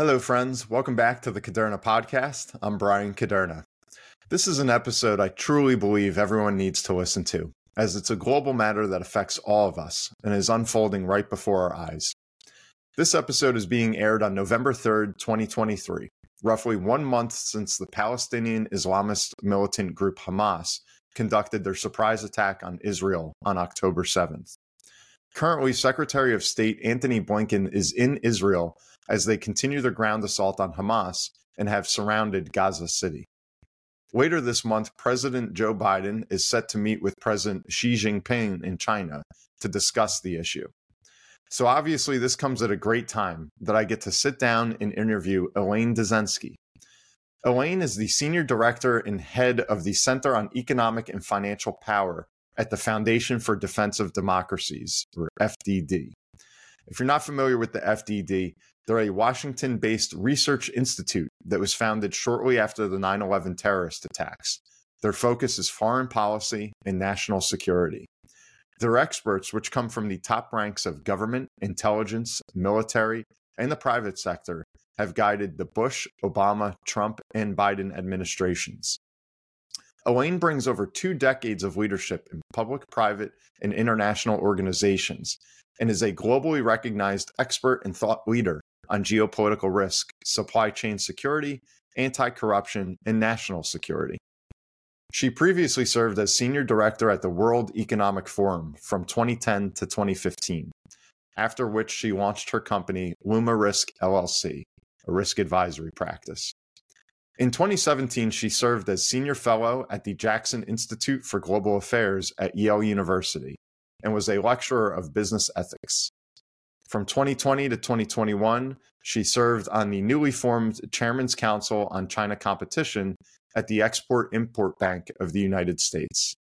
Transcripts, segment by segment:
Hello, friends. Welcome back to the Kaderna Podcast. I'm Brian Kaderna. This is an episode I truly believe everyone needs to listen to, as it's a global matter that affects all of us and is unfolding right before our eyes. This episode is being aired on November 3rd, 2023, roughly 1 month since the Palestinian Islamist militant group Hamas conducted their surprise attack on Israel on October 7th. Currently, Secretary of State Antony Blinken is in Israel as they continue their ground assault on Hamas and have surrounded Gaza City. Later this month, President Joe Biden is set to meet with President Xi Jinping in China to discuss the issue. So obviously, this comes at a great time that I get to sit down and interview Elaine Dezenski. Elaine is the Senior Director and Head of the Center on Economic and Financial Power at the Foundation for Defense of Democracies, or FDD. If you're not familiar with the FDD, they're a Washington-based research institute that was founded shortly after the 9/11 terrorist attacks. Their focus is foreign policy and national security. Their experts, which come from the top ranks of government, intelligence, military, and the private sector, have guided the Bush, Obama, Trump, and Biden administrations. Elaine brings over 2 decades of leadership in public, private, and international organizations, and is a globally recognized expert and thought leader on geopolitical risk, supply chain security, anti-corruption, and national security. She previously served as senior director at the World Economic Forum from 2010 to 2015, after which she launched her company, LumiRisk LLC, a risk advisory practice. In 2017, she served as senior fellow at the Jackson Institute for Global Affairs at Yale University and was a lecturer of business ethics. From 2020 to 2021, she served on the newly formed Chairman's Council on China Competition at the Export-Import Bank of the United States.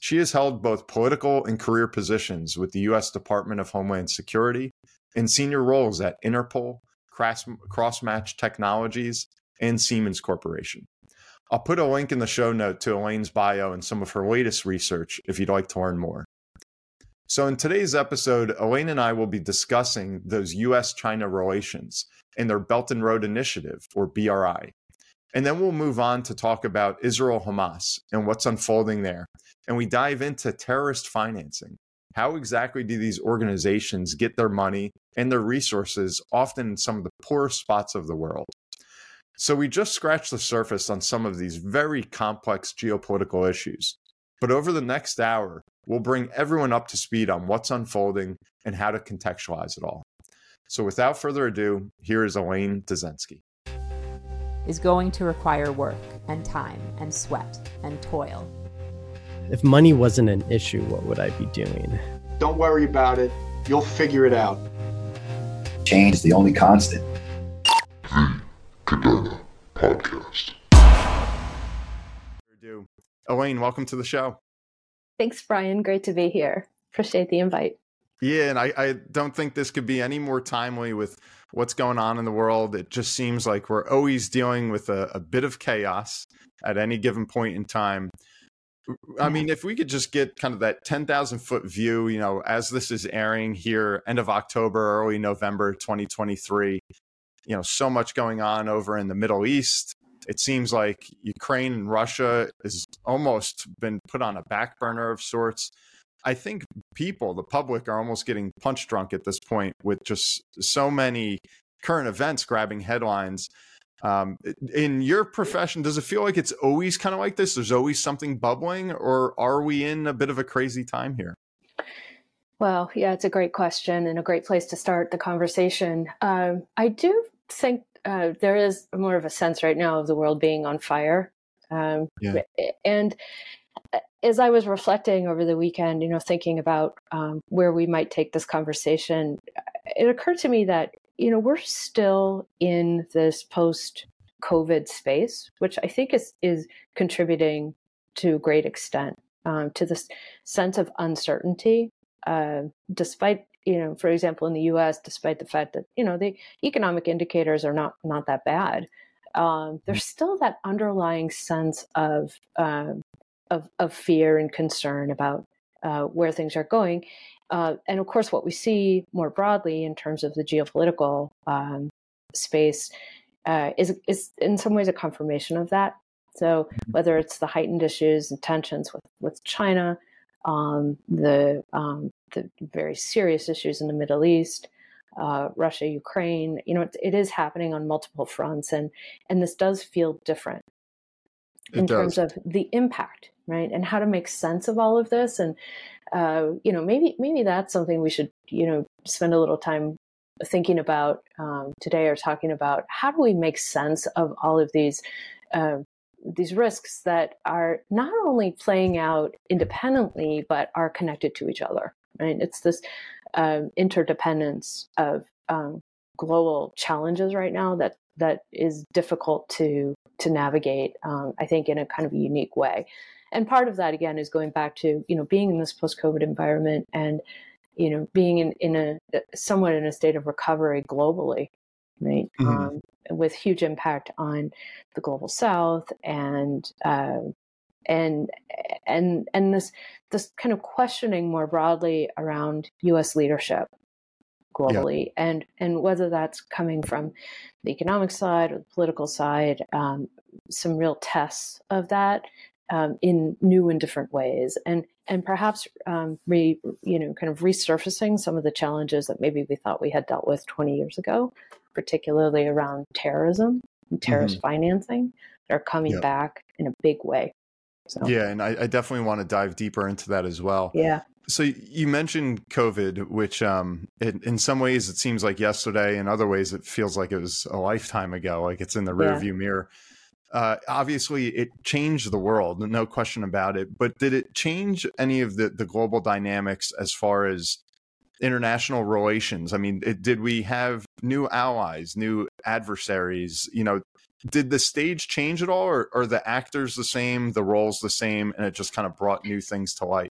She has held both political and career positions with the U.S. Department of Homeland Security and senior roles at Interpol, Cross Match Technologies, and Siemens Corporation. I'll put a link in the show note to Elaine's bio and some of her latest research if you'd like to learn more. So in today's episode, Elaine and I will be discussing those U.S.-China relations and their Belt and Road Initiative, or BRI. And then we'll move on to talk about Israel-Hamas and what's unfolding there. And we dive into terrorist financing. How exactly do these organizations get their money and their resources, often in some of the poorest spots of the world? So we just scratched the surface on some of these very complex geopolitical issues. But over the next hour, we'll bring everyone up to speed on what's unfolding and how to contextualize it all. So without further ado, here is Elaine Dezenski. Is going to require work and time and sweat and toil. If money wasn't an issue, what would I be doing? Don't worry about it. You'll figure it out. Change is the only constant. Kaderna Podcast. Elaine, welcome to the show. Thanks, Brian. Great to be here. Appreciate the invite. Yeah, and I don't think this could be any more timely with what's going on in the world. It just seems like we're always dealing with a bit of chaos at any given point in time. I mean, if we could just get kind of that 10,000 foot view, you know, as this is airing here, end of October, early November 2023. You know, so much going on over in the Middle East. It seems like Ukraine and Russia has almost been put on a back burner of sorts. I think people, the public, are almost getting punch drunk at this point with just so many current events grabbing headlines. In your profession, does it feel like it's always kind of like this? There's always something bubbling, or are we in a bit of a crazy time here? Well, yeah, it's a great question and a great place to start the conversation. I do think there is more of a sense right now of the world being on fire. And as I was reflecting over the weekend, you know, thinking about where we might take this conversation, it occurred to me that, you know, we're still in this post-COVID space, which I think is contributing to a great extent to this sense of uncertainty. Despite, you know, for example, in the U.S., despite the fact that, you know, the economic indicators are not that bad, there's still that underlying sense of fear and concern about where things are going. And of course, what we see more broadly in terms of the geopolitical space is in some ways a confirmation of that. So whether it's the heightened issues and tensions with China, the very serious issues in the Middle East, Russia, Ukraine, it is happening on multiple fronts, and this does feel different in terms of the impact, right? And how to make sense of all of this, and maybe that's something we should spend a little time thinking about today, or talking about how do we make sense of all of these risks that are not only playing out independently, but are connected to each other, right? It's this interdependence of global challenges right now that is difficult to navigate, I think, in a kind of unique way. And part of that, again, is going back to, being in this post-COVID environment and, being in a state of recovery globally, right? Mm-hmm. With huge impact on the global South and this kind of questioning more broadly around U.S. leadership globally, yeah. and whether that's coming from the economic side or the political side, some real tests of that in new and different ways, and perhaps kind of resurfacing some of the challenges that maybe we thought we had dealt with 20 years ago, particularly around terrorism and terrorist mm-hmm. financing, that are coming yep. back in a big way. So. Yeah, and I definitely want to dive deeper into that as well. Yeah. So you mentioned COVID, which in some ways it seems like yesterday, in other ways it feels like it was a lifetime ago, like it's in the rearview yeah. mirror. Obviously, it changed the world, no question about it. But did it change any of the global dynamics as far as international relations? I mean, did we have new allies, new adversaries? Did the stage change at all, or are the actors the same, the roles the same, and it just kind of brought new things to light?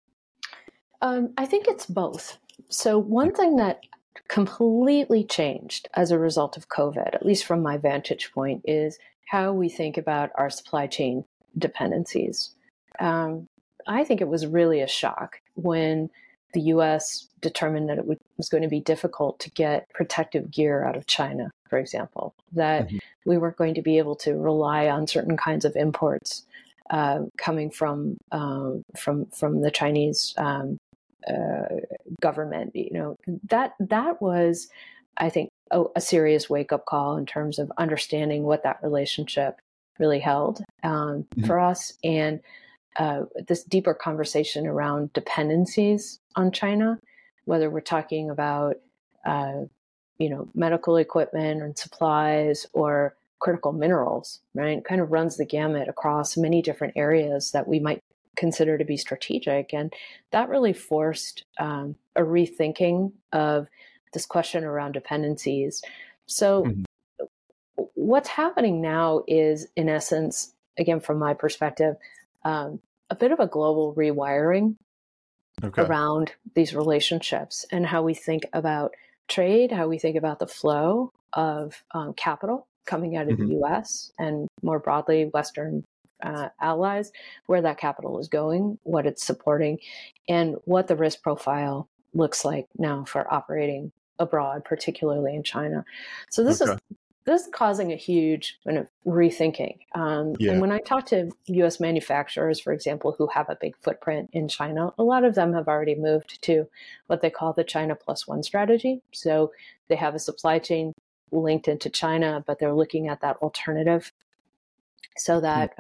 I think it's both. So one thing that completely changed as a result of COVID, at least from my vantage point, is how we think about our supply chain dependencies. I think it was really a shock when the U.S. determined that it was going to be difficult to get protective gear out of China, for example, that mm-hmm. we weren't going to be able to rely on certain kinds of imports coming from the Chinese government. That was, I think, a serious wake-up call in terms of understanding what that relationship really held mm-hmm. for us, and this deeper conversation around dependencies on China, whether we're talking about medical equipment and supplies or critical minerals, right? It kind of runs the gamut across many different areas that we might consider to be strategic. And that really forced a rethinking of this question around dependencies. So mm-hmm. what's happening now is, in essence, again, from my perspective, a bit of a global rewiring okay. around these relationships and how we think about trade, how we think about the flow of capital coming out of mm-hmm. the U.S. and more broadly Western allies, where that capital is going, what it's supporting, and what the risk profile looks like now for operating abroad, particularly in China. So this okay. This is causing a huge kind of rethinking. Yeah. And when I talk to U.S. manufacturers, for example, who have a big footprint in China, a lot of them have already moved to what they call the China plus one strategy. So they have a supply chain linked into China, but they're looking at that alternative so that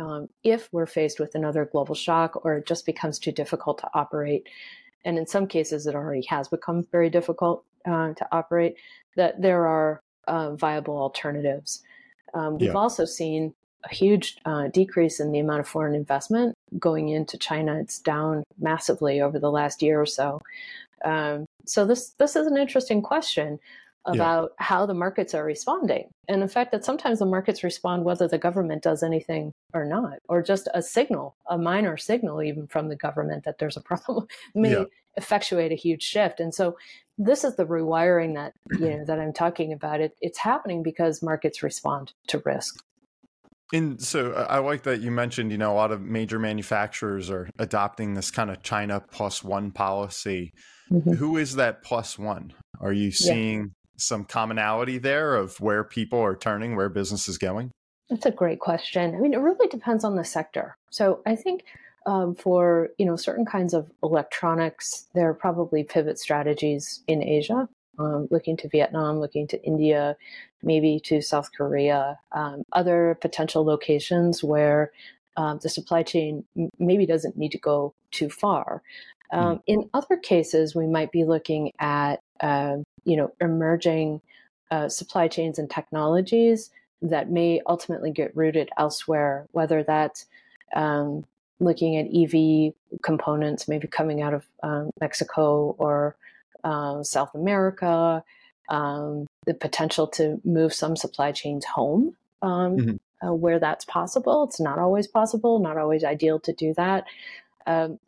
if we're faced with another global shock, or it just becomes too difficult to operate, and in some cases it already has become very difficult to operate, that there are viable alternatives. We've yeah. also seen a huge decrease in the amount of foreign investment going into China. It's down massively over the last year or so. So this is an interesting question about yeah. how the markets are responding, and the fact that sometimes the markets respond whether the government does anything or not, or just a signal, a minor signal even from the government that there's a problem may yeah. effectuate a huge shift. And so this is the rewiring that that I'm talking about. It's happening because markets respond to risk. And so I like that you mentioned, a lot of major manufacturers are adopting this kind of China plus one policy. Mm-hmm. Who is that plus one? Are you seeing some commonality there of where people are turning, where business is going? That's a great question. I mean, it really depends on the sector. So I think for certain kinds of electronics, there are probably pivot strategies in Asia, looking to Vietnam, looking to India, maybe to South Korea, other potential locations where the supply chain maybe doesn't need to go too far. In other cases, we might be looking at emerging supply chains and technologies that may ultimately get rooted elsewhere, whether that's looking at EV components maybe coming out of Mexico or South America, the potential to move some supply chains home where that's possible. It's not always possible, not always ideal to do that.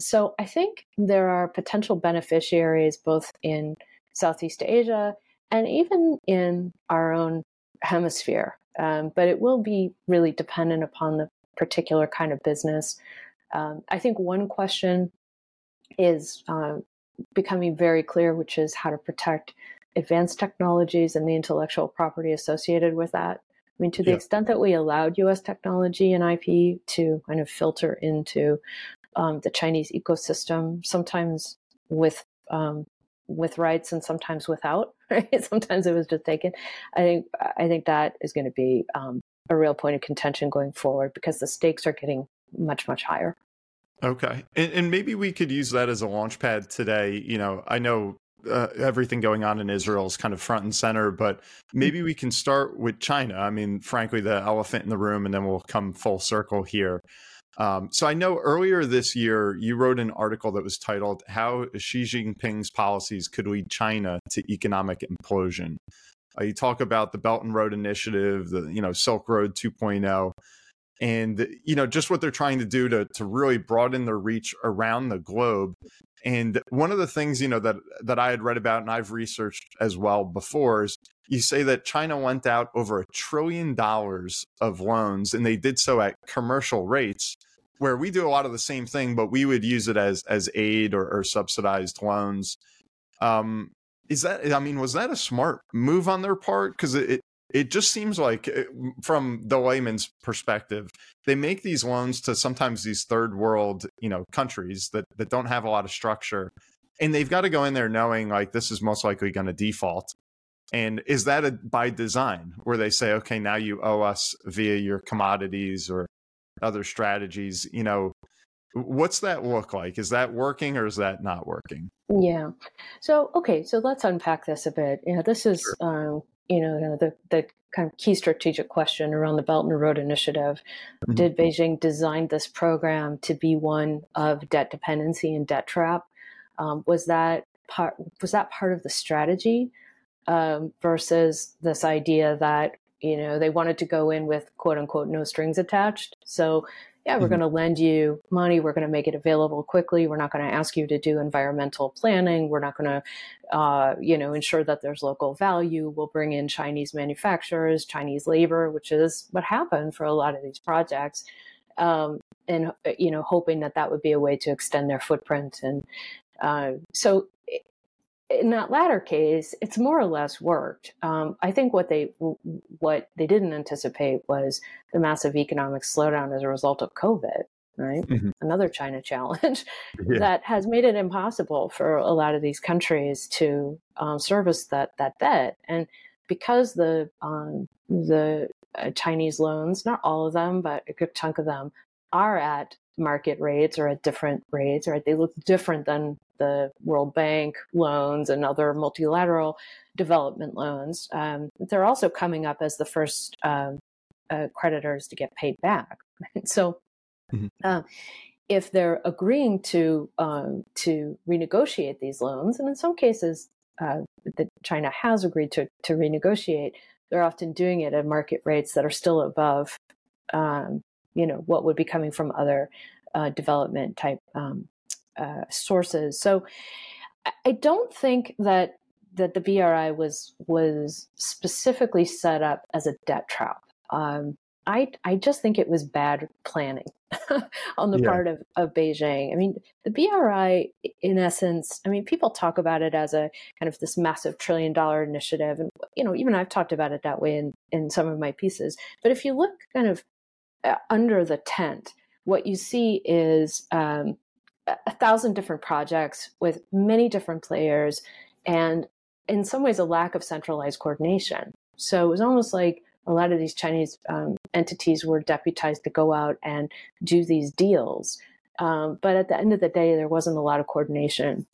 So I think there are potential beneficiaries both in Southeast Asia and even in our own hemisphere. But it will be really dependent upon the particular kind of business. I think one question is becoming very clear, which is how to protect advanced technologies and the intellectual property associated with that. I mean, to the extent that we allowed U.S. technology and IP to kind of filter into the Chinese ecosystem, sometimes with rights and sometimes without, right? Sometimes it was just taken. I think that is going to be a real point of contention going forward because the stakes are getting much, much higher. Okay. And maybe we could use that as a launch pad today. I know everything going on in Israel is kind of front and center, but maybe we can start with China. I mean, frankly, the elephant in the room, and then we'll come full circle here. So I know earlier this year, you wrote an article that was titled How Xi Jinping's Policies Could Lead China to Economic Implosion. You talk about the Belt and Road Initiative, the Silk Road 2.0, and just what they're trying to do to really broaden their reach around the globe. And one of the things that I had read about and I've researched as well before is you say that China lent out over $1 trillion of loans, and they did so at commercial rates, where we do a lot of the same thing, but we would use it as aid or subsidized loans. Was that a smart move on their part? Because it just seems like, from the layman's perspective, they make these loans to sometimes these third world, countries that don't have a lot of structure, and they've got to go in there knowing like this is most likely going to default. And is that by design, where they say, okay, now you owe us via your commodities or other strategies? What's that look like? Is that working or is that not working? Yeah. So let's unpack this a bit. This is. Sure. The kind of key strategic question around the Belt and Road Initiative. Mm-hmm. Did Beijing design this program to be one of debt dependency and debt trap? Was that part of the strategy versus this idea that they wanted to go in with quote unquote no strings attached? So we're going to lend you money. We're going to make it available quickly. We're not going to ask you to do environmental planning. We're not going to, ensure that there's local value. We'll bring in Chinese manufacturers, Chinese labor, which is what happened for a lot of these projects, and hoping that would be a way to extend their footprint. And so in that latter case, it's more or less worked. I think what they didn't anticipate was the massive economic slowdown as a result of COVID, right? Mm-hmm. Another China challenge that has made it impossible for a lot of these countries to service that debt. And because the Chinese loans, not all of them, but a good chunk of them, are at market rates or at different rates, right? They look different than the World Bank loans and other multilateral development loans. They're also coming up as the first creditors to get paid back. So if they're agreeing to renegotiate these loans, and in some cases that China has agreed to renegotiate, they're often doing it at market rates that are still above what would be coming from other development type sources. So I don't think that the BRI was specifically set up as a debt trap. I just think it was bad planning on the part of Beijing. I mean, the BRI, in essence, I mean, people talk about it as a kind of this massive $1 trillion initiative. And, you know, even I've talked about it that way in some of my pieces. But if you look kind of under the tent, what you see is 1,000 different projects with many different players and in some ways a lack of centralized coordination. So it was almost like a lot of these Chinese entities were deputized to go out and do these deals. But at the end of the day, there wasn't a lot of coordination.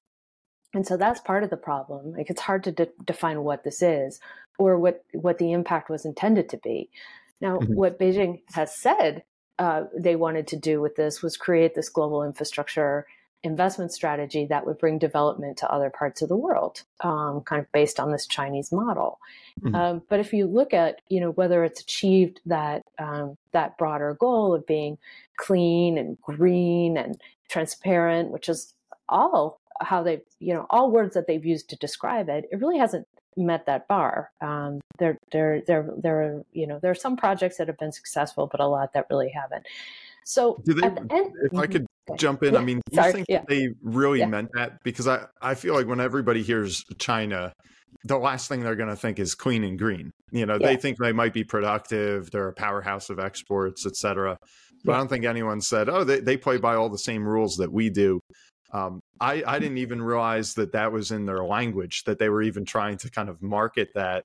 And so that's part of the problem. Like, it's hard to define what this is or what the impact was intended to be. Now, what Beijing has said they wanted to do with this was create this global infrastructure investment strategy that would bring development to other parts of the world, kind of based on this Chinese model. But if you look at, you know, whether it's achieved that that broader goal of being clean and green and transparent, which is all how they, you know, all words that they've used to describe it, it really hasn't met that bar. There you know, there are some projects that have been successful, but a lot that really haven't. So do they, at the end, if I could jump in, I mean, do you think that they really meant that? Because I feel like when everybody hears China, the last thing they're going to think is clean and green. You know, they think they might be productive. They're a powerhouse of exports, et cetera. But I don't think anyone said, oh, they play by all the same rules that we do. I didn't even realize that that was in their language, that they were even trying to kind of market that.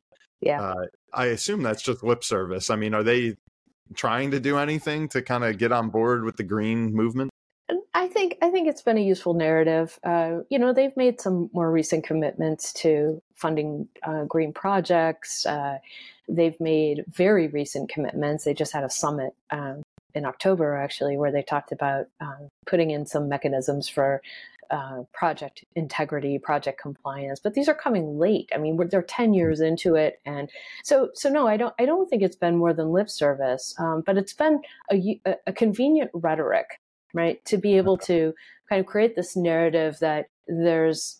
I assume that's just lip service. I mean, are they trying to do anything to kind of get on board with the green movement? I think it's been a useful narrative. You know, they've made some more recent commitments to funding green projects. They've made very recent commitments. They just had a summit in October, actually, where they talked about putting in some mechanisms for project integrity, project compliance. But these are coming late. I mean, they're 10 years into it, and so no, I don't think it's been more than lip service. But it's been a convenient rhetoric, right, to be able to kind of create this narrative that there's,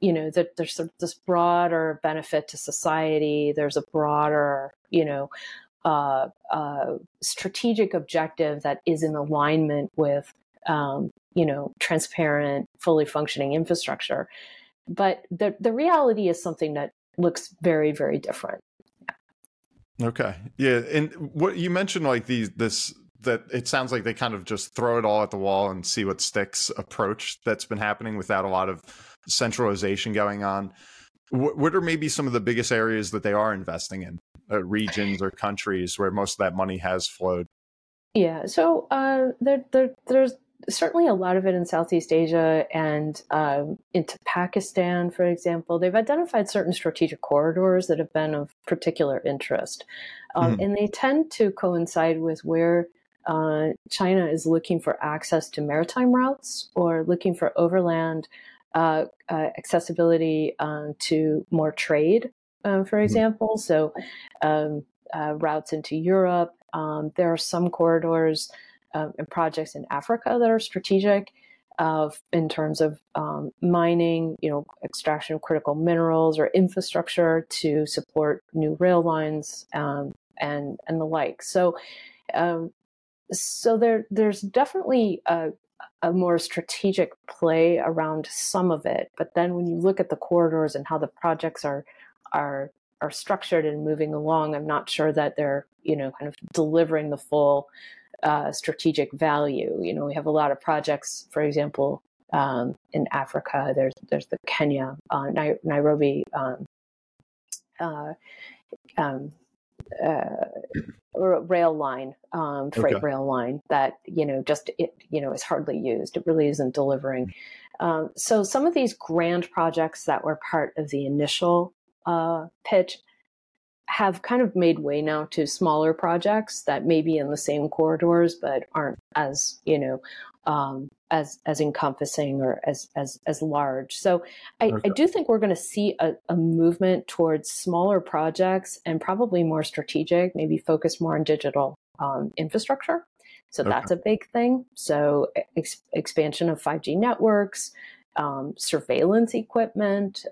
you know, that there's sort of this broader benefit to society. There's a broader, you know, strategic objective that is in alignment with, you know, transparent, fully functioning infrastructure. But the reality is something that looks very, very different. Okay. Yeah. And what you mentioned, like that it sounds like they kind of just throw it all at the wall and see what sticks approach that's been happening without a lot of centralization going on. What are maybe some of the biggest areas that they are investing in? Regions or countries where most of that money has flowed? Yeah, so there's certainly a lot of it in Southeast Asia and into Pakistan, for example. They've identified certain strategic corridors that have been of particular interest. And they tend to coincide with where China is looking for access to maritime routes or looking for overland accessibility to more trade. For example, so routes into Europe. There are some corridors and projects in Africa that are strategic in terms of mining, you know, extraction of critical minerals or infrastructure to support new rail lines and the like. So, so there's definitely a more strategic play around some of it. But then when you look at the corridors and how the projects are structured and moving along, I'm not sure that they're, you know, kind of delivering the full strategic value. You know, we have a lot of projects, for example, in Africa. There's the Kenya, Nairobi rail line, freight rail line that, you know, just, it, you know, is hardly used. It really isn't delivering. So some of these grand projects that were part of the initial pitch have kind of made way now to smaller projects that may be in the same corridors but aren't as, you know, as encompassing or as large. So I do think we're going to see a movement towards smaller projects and probably more strategic, maybe focus more on digital infrastructure. So that's a big thing. So expansion of 5G networks, surveillance equipment,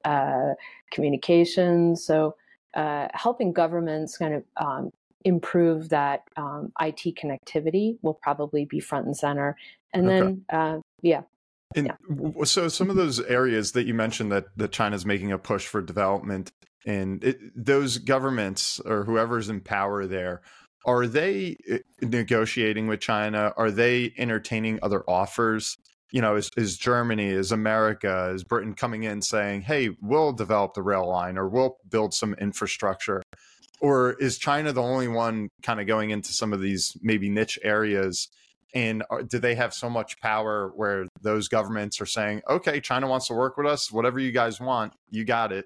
communications. So helping governments kind of improve that IT connectivity will probably be front and center. And then, So some of those areas that you mentioned that China's making a push for development, and those governments or whoever's in power there, are they negotiating with China? Are they entertaining other offers? You know, is Germany, is America, is Britain coming in saying, hey, we'll develop the rail line or we'll build some infrastructure? Or is China the only one kind of going into some of these maybe niche areas? And do they have so much power where those governments are saying, okay, China wants to work with us, whatever you guys want, you got it.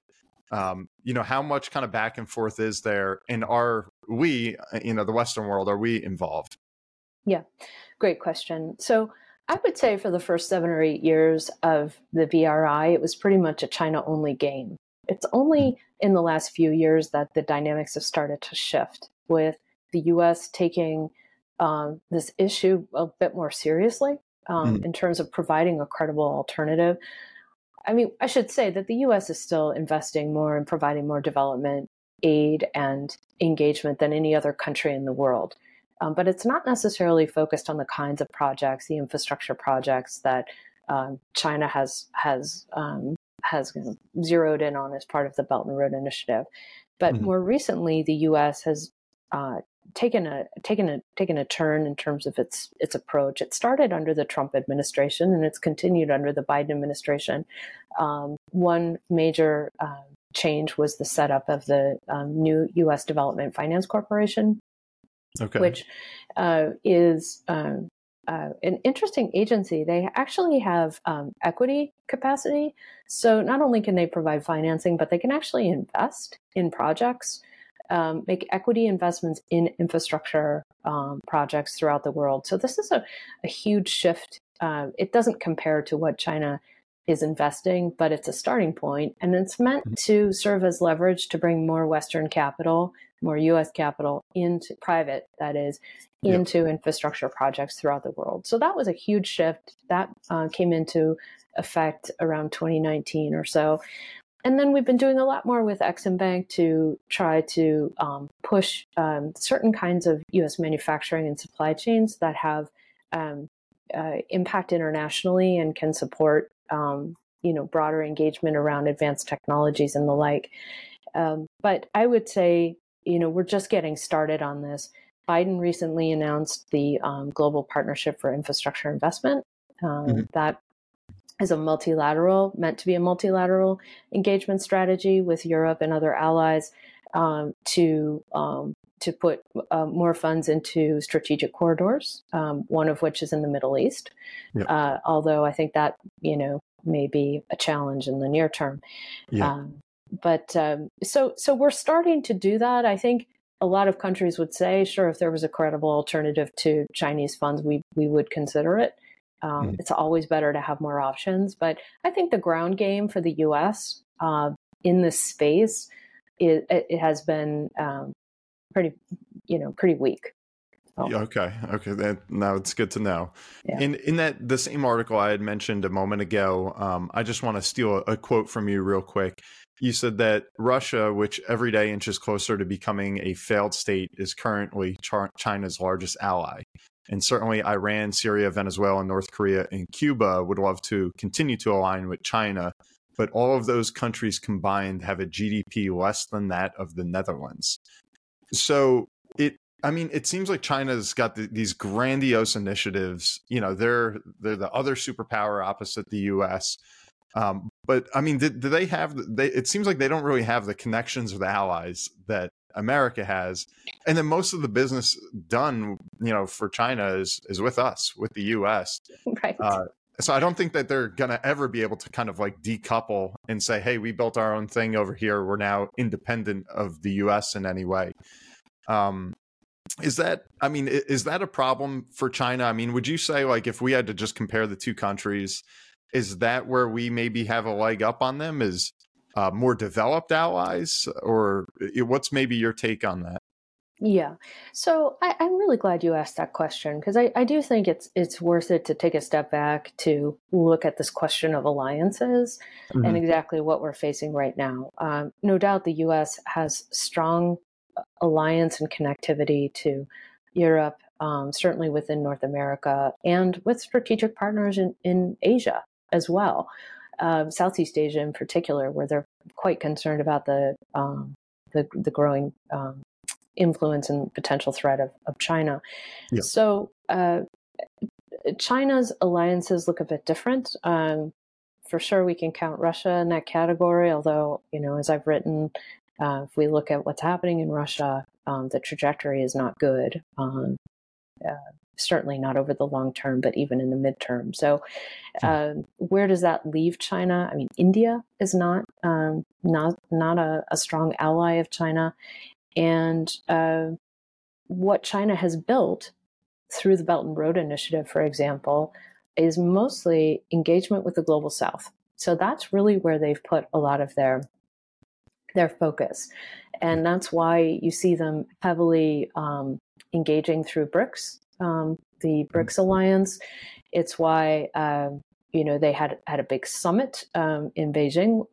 You know, how much kind of back and forth is there? And are we, you know, the Western world, are we involved? Yeah, great question. So I would say for the first 7 or 8 years of the BRI, it was pretty much a China-only game. It's only in the last few years that the dynamics have started to shift, with the U.S. taking this issue a bit more seriously in terms of providing a credible alternative. I mean, I should say that the U.S. is still investing more and providing more development aid and engagement than any other country in the world. But it's not necessarily focused on the kinds of projects, the infrastructure projects that China has zeroed in on as part of the Belt and Road Initiative. But more recently, the U.S. has taken a turn in terms of its approach. It started under the Trump administration, and it's continued under the Biden administration. One major change was the setup of the new U.S. Development Finance Corporation, which is an interesting agency. They actually have equity capacity. So not only can they provide financing, but they can actually invest in projects, make equity investments in infrastructure projects throughout the world. So this is a huge shift. It doesn't compare to what China is investing, but it's a starting point. And it's meant to serve as leverage to bring more Western capital, more U.S. capital, into private, that is, into infrastructure projects throughout the world. So that was a huge shift that came into effect around 2019 or so. And then we've been doing a lot more with Exim Bank to try to push certain kinds of U.S. manufacturing and supply chains that have impact internationally and can support broader engagement around advanced technologies and the like. But I would say, we're just getting started on this. Biden recently announced the Global Partnership for Infrastructure Investment. That is meant to be a multilateral engagement strategy with Europe and other allies to put more funds into strategic corridors, one of which is in the Middle East. Although I think that, may be a challenge in the near term. So we're starting to do that. I think a lot of countries would say, sure, if there was a credible alternative to Chinese funds, we would consider it. It's always better to have more options. But I think the ground game for the U.S. In this space, it has been pretty weak. Okay. Now it's good to know. In that the same article I had mentioned a moment ago, I just want to steal a quote from you real quick. You said that Russia, which every day inches closer to becoming a failed state, is currently China's largest ally. And certainly Iran, Syria, Venezuela, North Korea, and Cuba would love to continue to align with China. But all of those countries combined have a GDP less than that of the Netherlands. So it seems like China's got these grandiose initiatives. They're the other superpower opposite the U.S. Do they have? It seems like they don't really have the connections with allies that America has, and then most of the business done, for China is with us, with the U.S. Right. So I don't think that they're going to ever be able to kind of like decouple and say, "Hey, we built our own thing over here. We're now independent of the U.S. in any way." Is that a problem for China? Would you say, like, if we had to just compare the two countries, is that where we maybe have a leg up on them, is more developed allies, or what's maybe your take on that? Yeah. So I'm really glad you asked that question, because I do think it's worth it to take a step back to look at this question of alliances and exactly what we're facing right now. No doubt the U.S. has strong alliance and connectivity to Europe, certainly within North America, and with strategic partners in Asia as well, Southeast Asia in particular, where they're quite concerned about the growing influence and potential threat of China. Yeah. So China's alliances look a bit different. For sure, we can count Russia in that category, although, you know, as I've written, if we look at what's happening in Russia, the trajectory is not good, certainly not over the long term, but even in the midterm. So where does that leave China? I mean, India is not a strong ally of China. And what China has built through the Belt and Road Initiative, for example, is mostly engagement with the Global South. So that's really where they've put a lot of their focus. And that's why you see them heavily engaging through BRICS, the BRICS alliance. It's why, they had a big summit in Beijing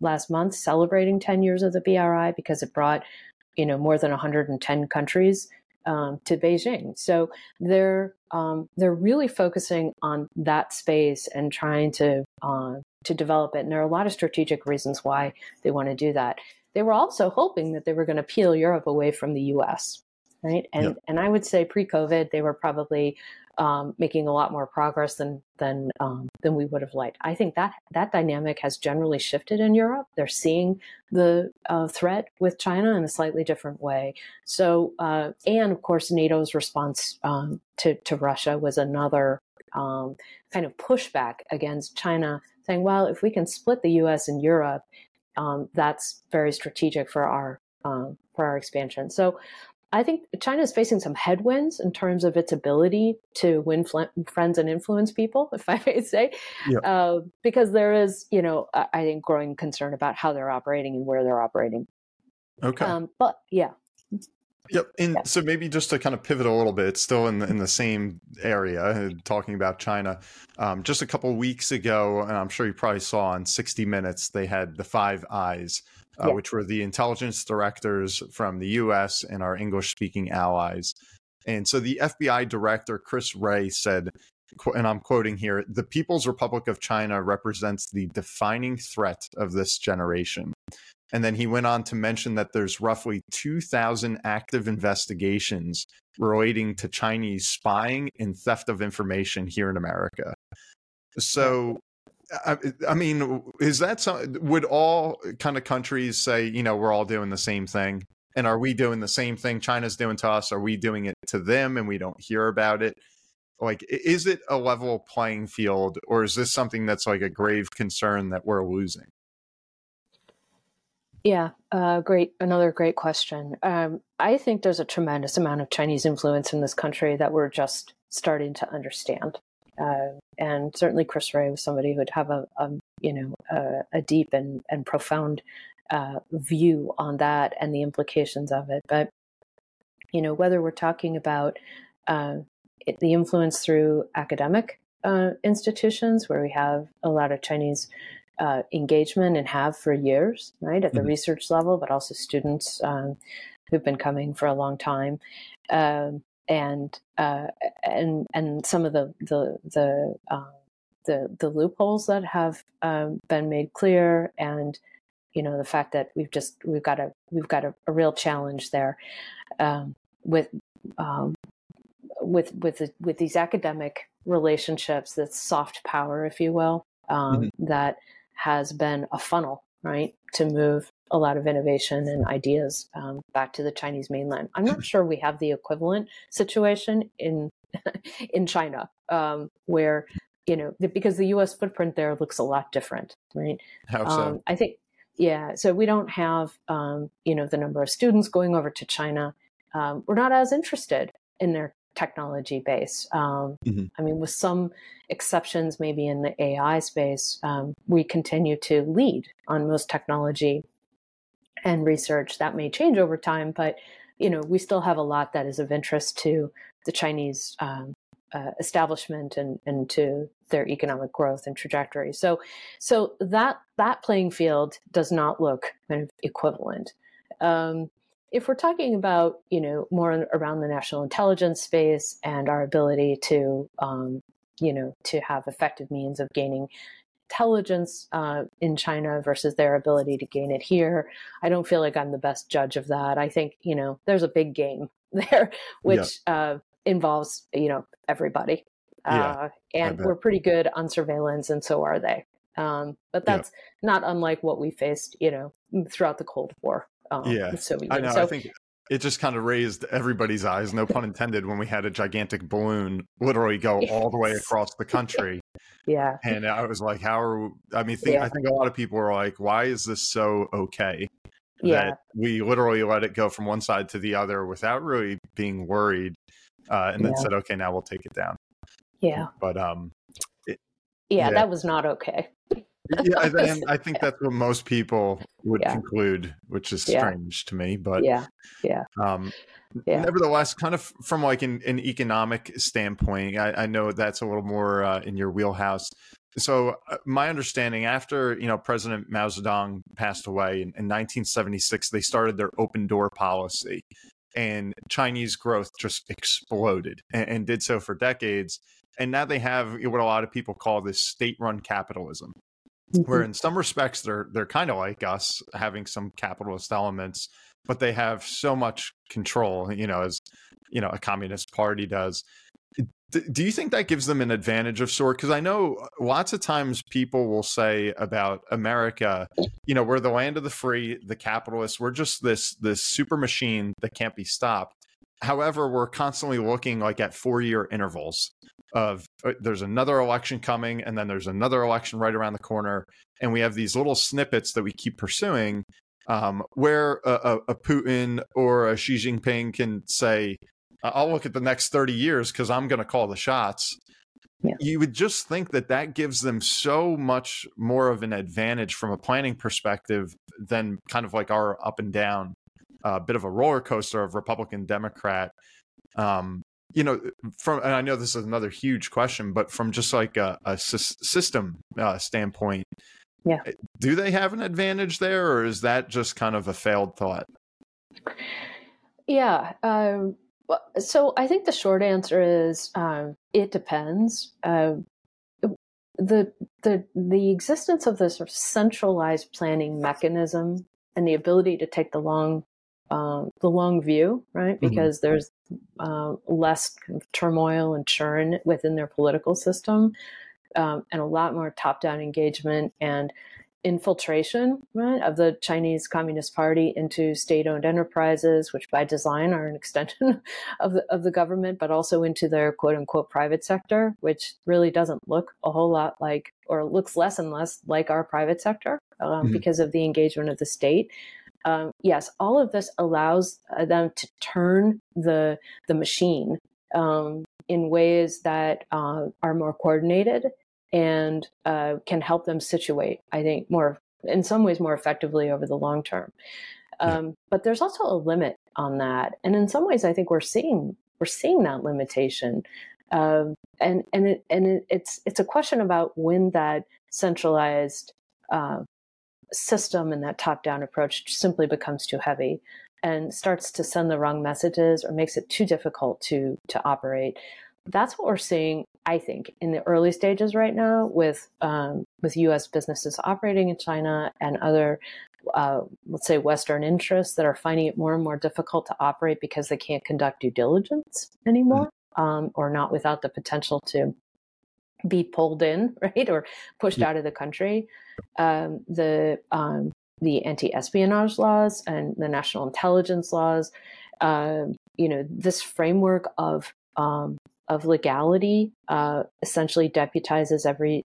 last month celebrating 10 years of the BRI, because it brought, more than 110 countries to Beijing. So they're really focusing on that space and trying to develop it. And there are a lot of strategic reasons why they want to do that. They were also hoping that they were going to peel Europe away from the U.S., right? And I would say pre-COVID, they were probably making a lot more progress than we would have liked. I think that dynamic has generally shifted in Europe. They're seeing the threat with China in a slightly different way. So, and of course, NATO's response to Russia was another kind of pushback against China, saying, well, if we can split the U.S. and Europe, that's very strategic for our expansion. So I think China is facing some headwinds in terms of its ability to win friends and influence people, if I may say, because there is, I think, growing concern about how they're operating and where they're operating. Okay. So maybe just to kind of pivot a little bit, still in the same area, talking about China, just a couple of weeks ago, and I'm sure you probably saw on 60 Minutes, they had the Five Eyes, which were the intelligence directors from the U.S. and our English-speaking allies. And so the FBI director, Chris Wray, said, and I'm quoting here, "The People's Republic of China represents the defining threat of this generation." And then he went on to mention that there's roughly 2,000 active investigations relating to Chinese spying and theft of information here in America. So, I mean, is that would all kind of countries say, we're all doing the same thing? And are we doing the same thing China's doing to us? Are we doing it to them and we don't hear about it? Like, is it a level playing field, or is this something that's like a grave concern that we're losing? Yeah, great. Another great question. I think there's a tremendous amount of Chinese influence in this country that we're just starting to understand. And certainly Chris Wray was somebody who would have a deep and profound view on that and the implications of it. But, whether we're talking about the influence through academic institutions, where we have a lot of Chinese engagement and have for years, right, at the research level, but also students who've been coming for a long time, and some of the loopholes that have been made clear, and the fact that we've got a real challenge there with these academic relationships, that soft power, if you will, that has been a funnel, right, to move a lot of innovation and ideas back to the Chinese mainland. I'm not sure we have the equivalent situation in China, where, because the U.S. footprint there looks a lot different, right? How so? I think, so we don't have, the number of students going over to China. We're not as interested in their technology base. I mean, with some exceptions, maybe in the AI space, we continue to lead on most technology and research. That may change over time, but, we still have a lot that is of interest to the Chinese establishment and to their economic growth and trajectory. So that playing field does not look kind of equivalent. If we're talking about, you know, more around the national intelligence space and our ability to, you know, to have effective means of gaining intelligence in China versus their ability to gain it here, I don't feel like I'm the best judge of that. I think, you know, there's a big game there, which involves, you know, everybody. And we're pretty good on surveillance, and so are they. But that's not unlike what we faced, you know, throughout the Cold War. I think it just kind of raised everybody's eyes, no pun intended, when we had a gigantic balloon literally go all the way across the country. And I was like, how are we, I think a lot of people are like, why is this so okay? That we literally let it go from one side to the other without really being worried. And then said, okay, now we'll take it down. But that was not okay. And I think that's what most people would conclude, which is strange to me. But nevertheless, kind of from like an economic standpoint, I know that's a little more in your wheelhouse. So my understanding, after, you know, President Mao Zedong passed away in 1976, they started their open door policy, and Chinese growth just exploded and did so for decades. And now they have what a lot of people call this state-run capitalism, where in some respects they're kind of like us, having some capitalist elements, but they have so much control, you know, as you know, a communist party does. Do you think that gives them an advantage of sort? Because I know lots of times people will say about America, you know, we're the land of the free, the capitalists, we're just this super machine that can't be stopped. However, we're constantly looking like at 4-year intervals of there's another election coming, and then there's another election right around the corner. And we have these little snippets that we keep pursuing where a Putin or a Xi Jinping can say, I'll look at the next 30 years because I'm going to call the shots. You would just think that that gives them so much more of an advantage from a planning perspective than kind of like our up and down, bit of a roller coaster of Republican, Democrat. You know, and I know this is another huge question, but from just like a system standpoint, do they have an advantage there, or is that just kind of a failed thought? So I think the short answer is it depends. The existence of this sort of centralized planning mechanism and the ability to take the long view, right? Because there's less kind of turmoil and churn within their political system, and a lot more top-down engagement and infiltration, right, of the Chinese Communist Party into state-owned enterprises, which by design are an extension of the government, but also into their quote-unquote private sector, which really doesn't look a whole lot like, or looks less and less like our private sector because of the engagement of the state. Yes, all of this allows them to turn the machine in ways that are more coordinated and can help them situate, I think, in some ways more effectively over the long term. But there's also a limit on that, and in some ways, I think we're seeing that limitation. It's a question about when that centralized system and that top-down approach simply becomes too heavy and starts to send the wrong messages or makes it too difficult to operate. That's what we're seeing, I think, in the early stages right now with U.S. businesses operating in China and other, let's say, Western interests that are finding it more and more difficult to operate because they can't conduct due diligence anymore, or not without the potential to be pulled in, right, or pushed out of the country. The anti-espionage laws and the national intelligence laws, you know, this framework of legality essentially deputizes every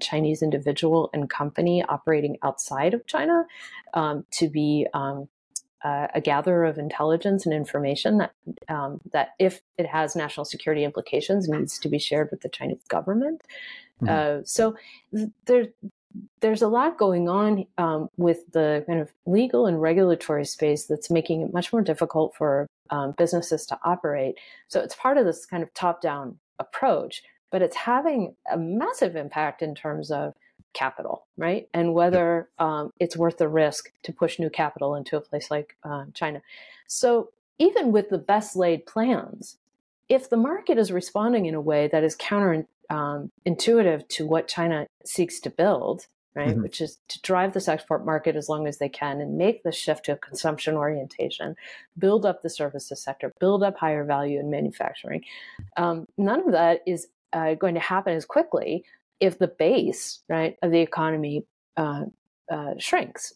Chinese individual and company operating outside of China to be a gatherer of intelligence and information that if it has national security implications, needs to be shared with the Chinese government. So there's a lot going on with the kind of legal and regulatory space that's making it much more difficult for businesses to operate. So it's part of this kind of top-down approach, but it's having a massive impact in terms of capital, right? And whether it's worth the risk to push new capital into a place like China. So even with the best laid plans, if the market is responding in a way that is counterintuitive to what China seeks to build, right, mm-hmm. which is to drive this export market as long as they can and make the shift to a consumption orientation, build up the services sector, build up higher value in manufacturing. None of that is going to happen as quickly if the base, right, of the economy shrinks.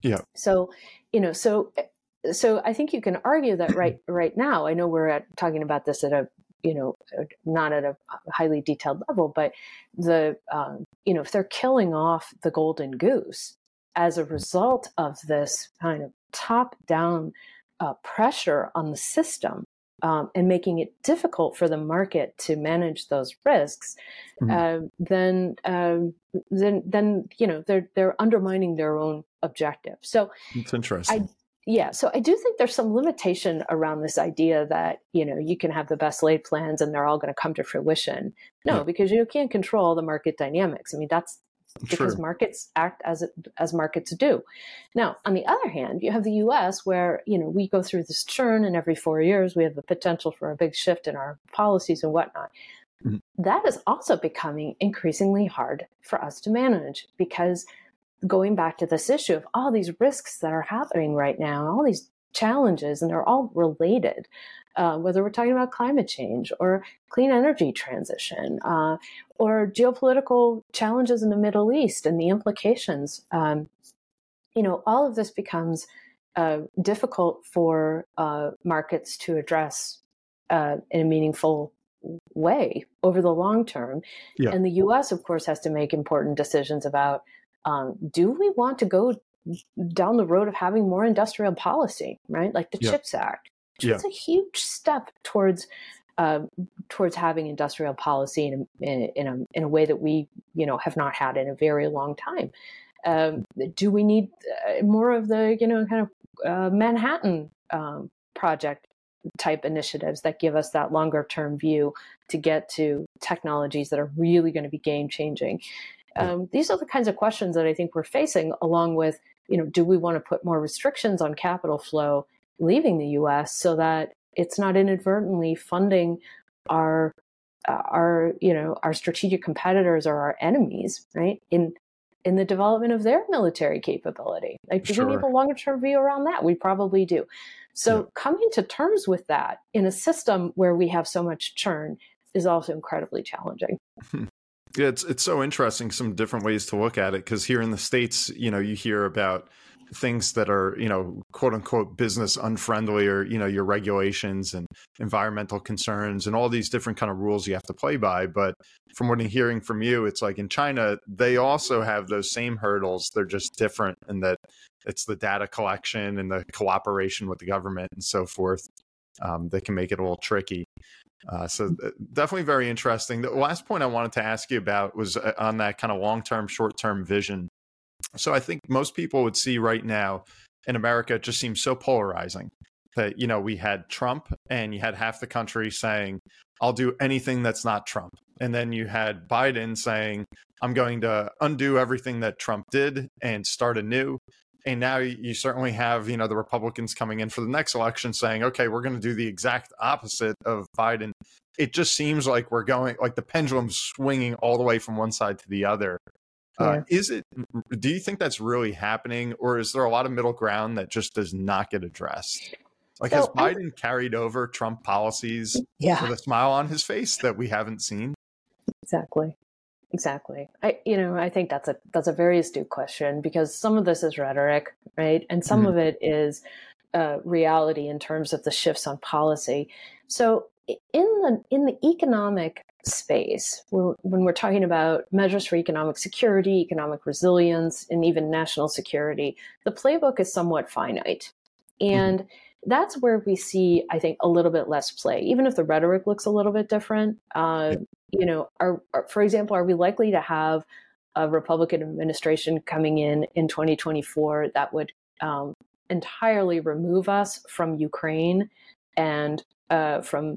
Yeah. So, you know, so I think you can argue that right now, I know we're talking about this at a, you know, not at a highly detailed level, but the, you know, if they're killing off the golden goose as a result of this kind of top-down pressure on the system and making it difficult for the market to manage those risks, mm-hmm. Then you know, they're undermining their own objective. So it's interesting. Yeah. So I do think there's some limitation around this idea that, you know, you can have the best laid plans and they're all going to come to fruition. No, because you can't control the market dynamics. I mean, that's because markets act as markets do. Now, on the other hand, you have the U.S. where, you know, we go through this churn and every 4 years we have the potential for a big shift in our policies and whatnot. Mm-hmm. That is also becoming increasingly hard for us to manage because going back to this issue of all these risks that are happening right now, all these challenges, and they're all related, whether we're talking about climate change or clean energy transition or geopolitical challenges in the Middle East and the implications, you know, all of this becomes difficult for markets to address in a meaningful way over the long term. Yeah. And the U.S., of course, has to make important decisions about do we want to go down the road of having more industrial policy, right? Like the CHIPS Act, which is a huge step towards having industrial policy in a way that we, you know, have not had in a very long time. Do we need more of the, you know, kind of Manhattan Project type initiatives that give us that longer term view to get to technologies that are really going to be game changing? These are the kinds of questions that I think we're facing, along with, you know, do we want to put more restrictions on capital flow leaving the U.S. so that it's not inadvertently funding our you know, our strategic competitors or our enemies, right, in the development of their military capability? Like, do we need a longer term view around that? We probably do. So coming to terms with that in a system where we have so much churn is also incredibly challenging. Yeah, it's so interesting, some different ways to look at it, because here in the States, you know, you hear about things that are, you know, quote unquote, business unfriendly, or, you know, your regulations and environmental concerns and all these different kind of rules you have to play by. But from what I'm hearing from you, it's like in China, they also have those same hurdles. They're just different in that it's the data collection and the cooperation with the government and so forth. That can make it a little tricky. So definitely very interesting. The last point I wanted to ask you about was on that kind of long-term, short-term vision. So I think most people would see right now in America, it just seems so polarizing that, you know, we had Trump and you had half the country saying, I'll do anything that's not Trump. And then you had Biden saying, I'm going to undo everything that Trump did and start anew. And now you certainly have, you know, the Republicans coming in for the next election saying, okay, we're going to do the exact opposite of Biden. It just seems like we're going, like the pendulum's swinging all the way from one side to the other. Yeah. Do you think that's really happening? Or is there a lot of middle ground that just does not get addressed? Like, has Biden carried over Trump policies with a smile on his face that we haven't seen? Exactly. I think that's a very astute question, because some of this is rhetoric, right? And some of it is reality in terms of the shifts on policy. So in the economic space, when we're talking about measures for economic security, economic resilience, and even national security, the playbook is somewhat finite. And that's where we see, I think, a little bit less play, even if the rhetoric looks a little bit different. You know, for example, are we likely to have a Republican administration coming in 2024 that would entirely remove us from Ukraine and from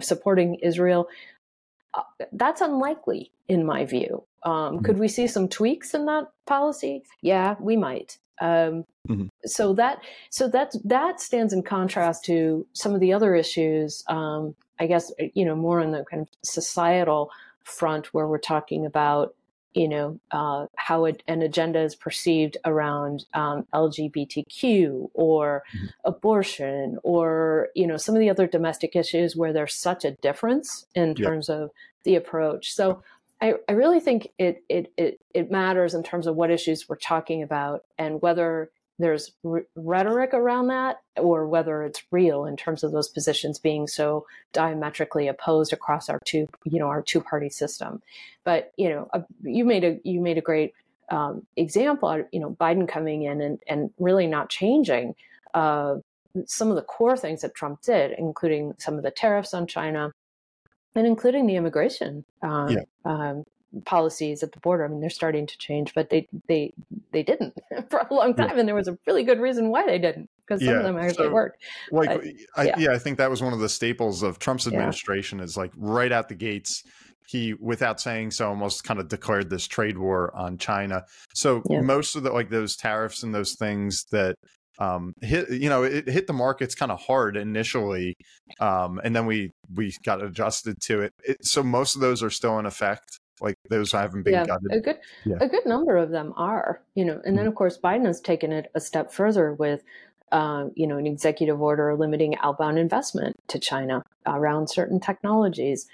supporting Israel? That's unlikely, in my view. Could we see some tweaks in that policy? Yeah, we might. So that stands in contrast to some of the other issues. I guess, you know, more on the kind of societal front, where we're talking about, you know, how an agenda is perceived around LGBTQ or abortion, or, you know, some of the other domestic issues where there's such a difference in terms of the approach. So I really think it matters in terms of what issues we're talking about and whether there's rhetoric around that, or whether it's real in terms of those positions being so diametrically opposed across our two party system. But, you know, you made a great example, you know, Biden coming in and really not changing some of the core things that Trump did, including some of the tariffs on China and including the immigration policies at the border. I mean, they're starting to change, but they didn't for a long time. Yeah. And there was a really good reason why they didn't, because some of them actually worked. I think that was one of the staples of Trump's administration is, like, right out the gates, he, without saying so, almost kind of declared this trade war on China. So most of the, like, those tariffs and those things that hit the markets kind of hard initially. And then we got adjusted to it. So most of those are still in effect. Like, those haven't been gutted. A good number of them are, you know, and then of course Biden has taken it a step further with, you know, an executive order limiting outbound investment to China around certain technologies.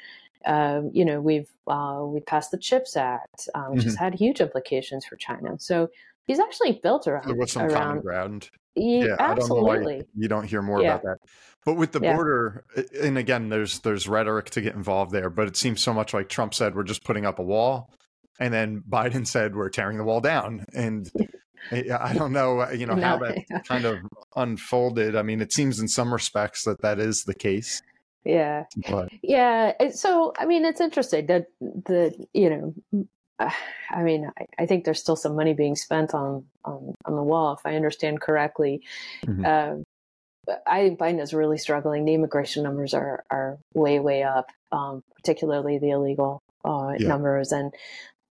You know, we passed the CHIPS Act, which has had huge implications for China. So he's actually built around. There was some common ground. Yeah, absolutely. I don't know why you don't hear more about that. But with the border, and again, there's rhetoric to get involved there, but it seems so much like Trump said, we're just putting up a wall. And then Biden said, we're tearing the wall down. And I don't know, you know, how that kind of unfolded. I mean, it seems in some respects that is the case. Yeah. But. Yeah. So, I mean, it's interesting that I mean, I think there's still some money being spent on the wall, if I understand correctly. I think Biden is really struggling. The immigration numbers are way, way up, particularly the illegal numbers. And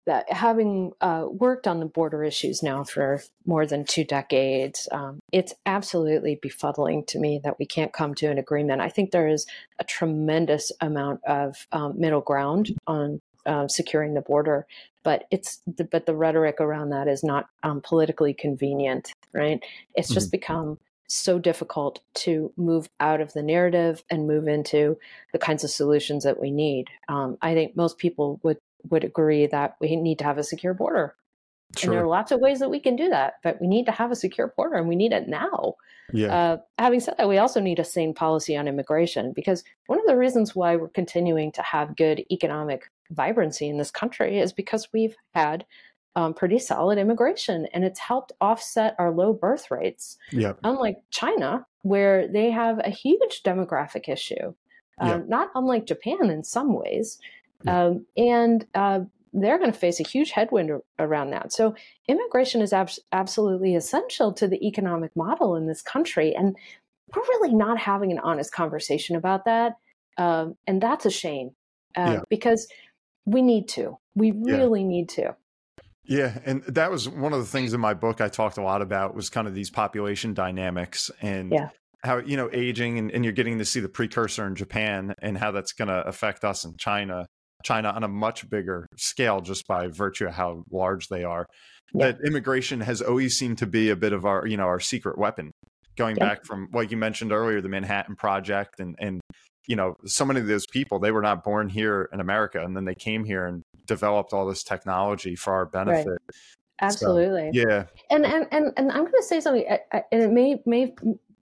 that, having worked on the border issues now for more than 2 decades, it's absolutely befuddling to me that we can't come to an agreement. I think there is a tremendous amount of middle ground on securing the border, but the rhetoric around that is not politically convenient, right? It's just become so difficult to move out of the narrative and move into the kinds of solutions that we need. I think most people would agree that we need to have a secure border. Sure. And there are lots of ways that we can do that, but we need to have a secure border, and we need it now. Yeah. Having said that, we also need a sane policy on immigration, because one of the reasons why we're continuing to have good economic vibrancy in this country is because we've had pretty solid immigration, and it's helped offset our low birth rates. Yeah. Unlike China, where they have a huge demographic issue, not unlike Japan in some ways. They're going to face a huge headwind around that. So immigration is absolutely essential to the economic model in this country. And we're really not having an honest conversation about that. And that's a shame because we need to. We really need to. Yeah. And that was one of the things in my book I talked a lot about, was kind of these population dynamics and how, you know, aging, and you're getting to see the precursor in Japan and how that's going to affect us in China on a much bigger scale, just by virtue of how large they are. That immigration has always seemed to be a bit of our, you know, our secret weapon, going back from, like you mentioned earlier, the Manhattan Project, and, you know, so many of those people, they were not born here in America, and then they came here and developed all this technology for our benefit. Right. Absolutely. So, yeah. And I'm going to say something, and it may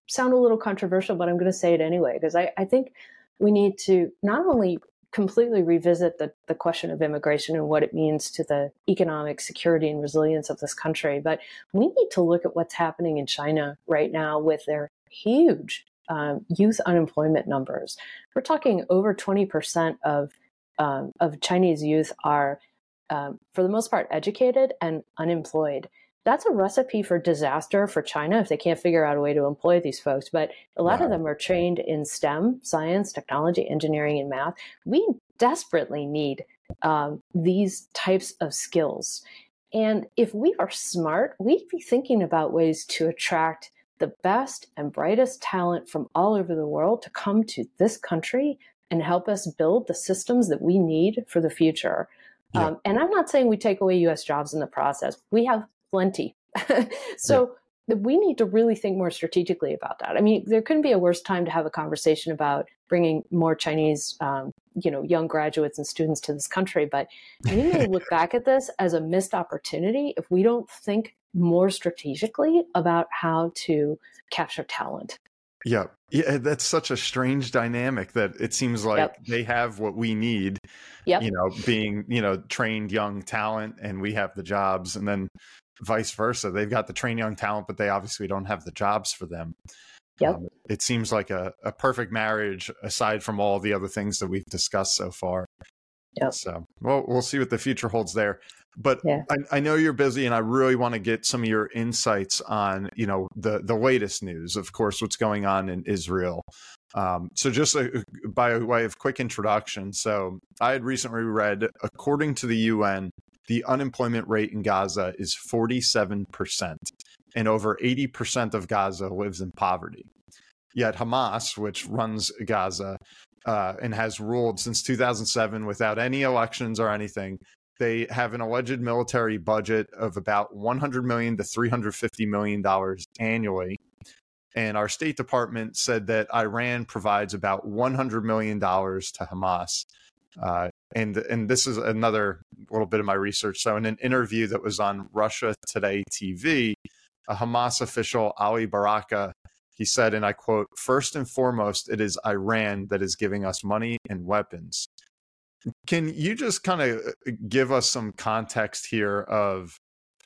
sound a little controversial, but I'm going to say it anyway, because I think we need to not only completely revisit the question of immigration and what it means to the economic security and resilience of this country, but we need to look at what's happening in China right now with their huge youth unemployment numbers. We're talking over 20% of Chinese youth are, for the most part, educated and unemployed. That's a recipe for disaster for China if they can't figure out a way to employ these folks. But a lot of them are trained in STEM, science, technology, engineering, and math. We desperately need these types of skills. And if we are smart, we'd be thinking about ways to attract the best and brightest talent from all over the world to come to this country and help us build the systems that we need for the future. Yeah. And I'm not saying we take away U.S. jobs in the process. We have plenty. So yeah. We need to really think more strategically about that. I mean, there couldn't be a worse time to have a conversation about bringing more Chinese young graduates and students to this country. But we need to look back at this as a missed opportunity if we don't think more strategically about how to capture talent. Yeah. Yeah, that's such a strange dynamic that it seems like they have what we need, being, trained young talent, and we have the jobs, and then vice versa. They've got the trained young talent, but they obviously don't have the jobs for them. Yep. It seems like a perfect marriage aside from all the other things that we've discussed so far. Yep. So, well, we'll see what the future holds there. But yeah. I know you're busy, and I really want to get some of your insights on, the latest news, of course, what's going on in Israel. So just by way of quick introduction. So I had recently read, according to the UN, the unemployment rate in Gaza is 47%, and over 80% of Gaza lives in poverty. Yet Hamas, which runs Gaza and has ruled since 2007 without any elections or anything, they have an alleged military budget of about $100 million to $350 million annually. And our State Department said that Iran provides about $100 million to Hamas. And this is another little bit of my research. So in an interview that was on Russia Today TV, a Hamas official, Ali Baraka, he said, and I quote, "First and foremost, it is Iran that is giving us money and weapons." Can you just kind of give us some context here of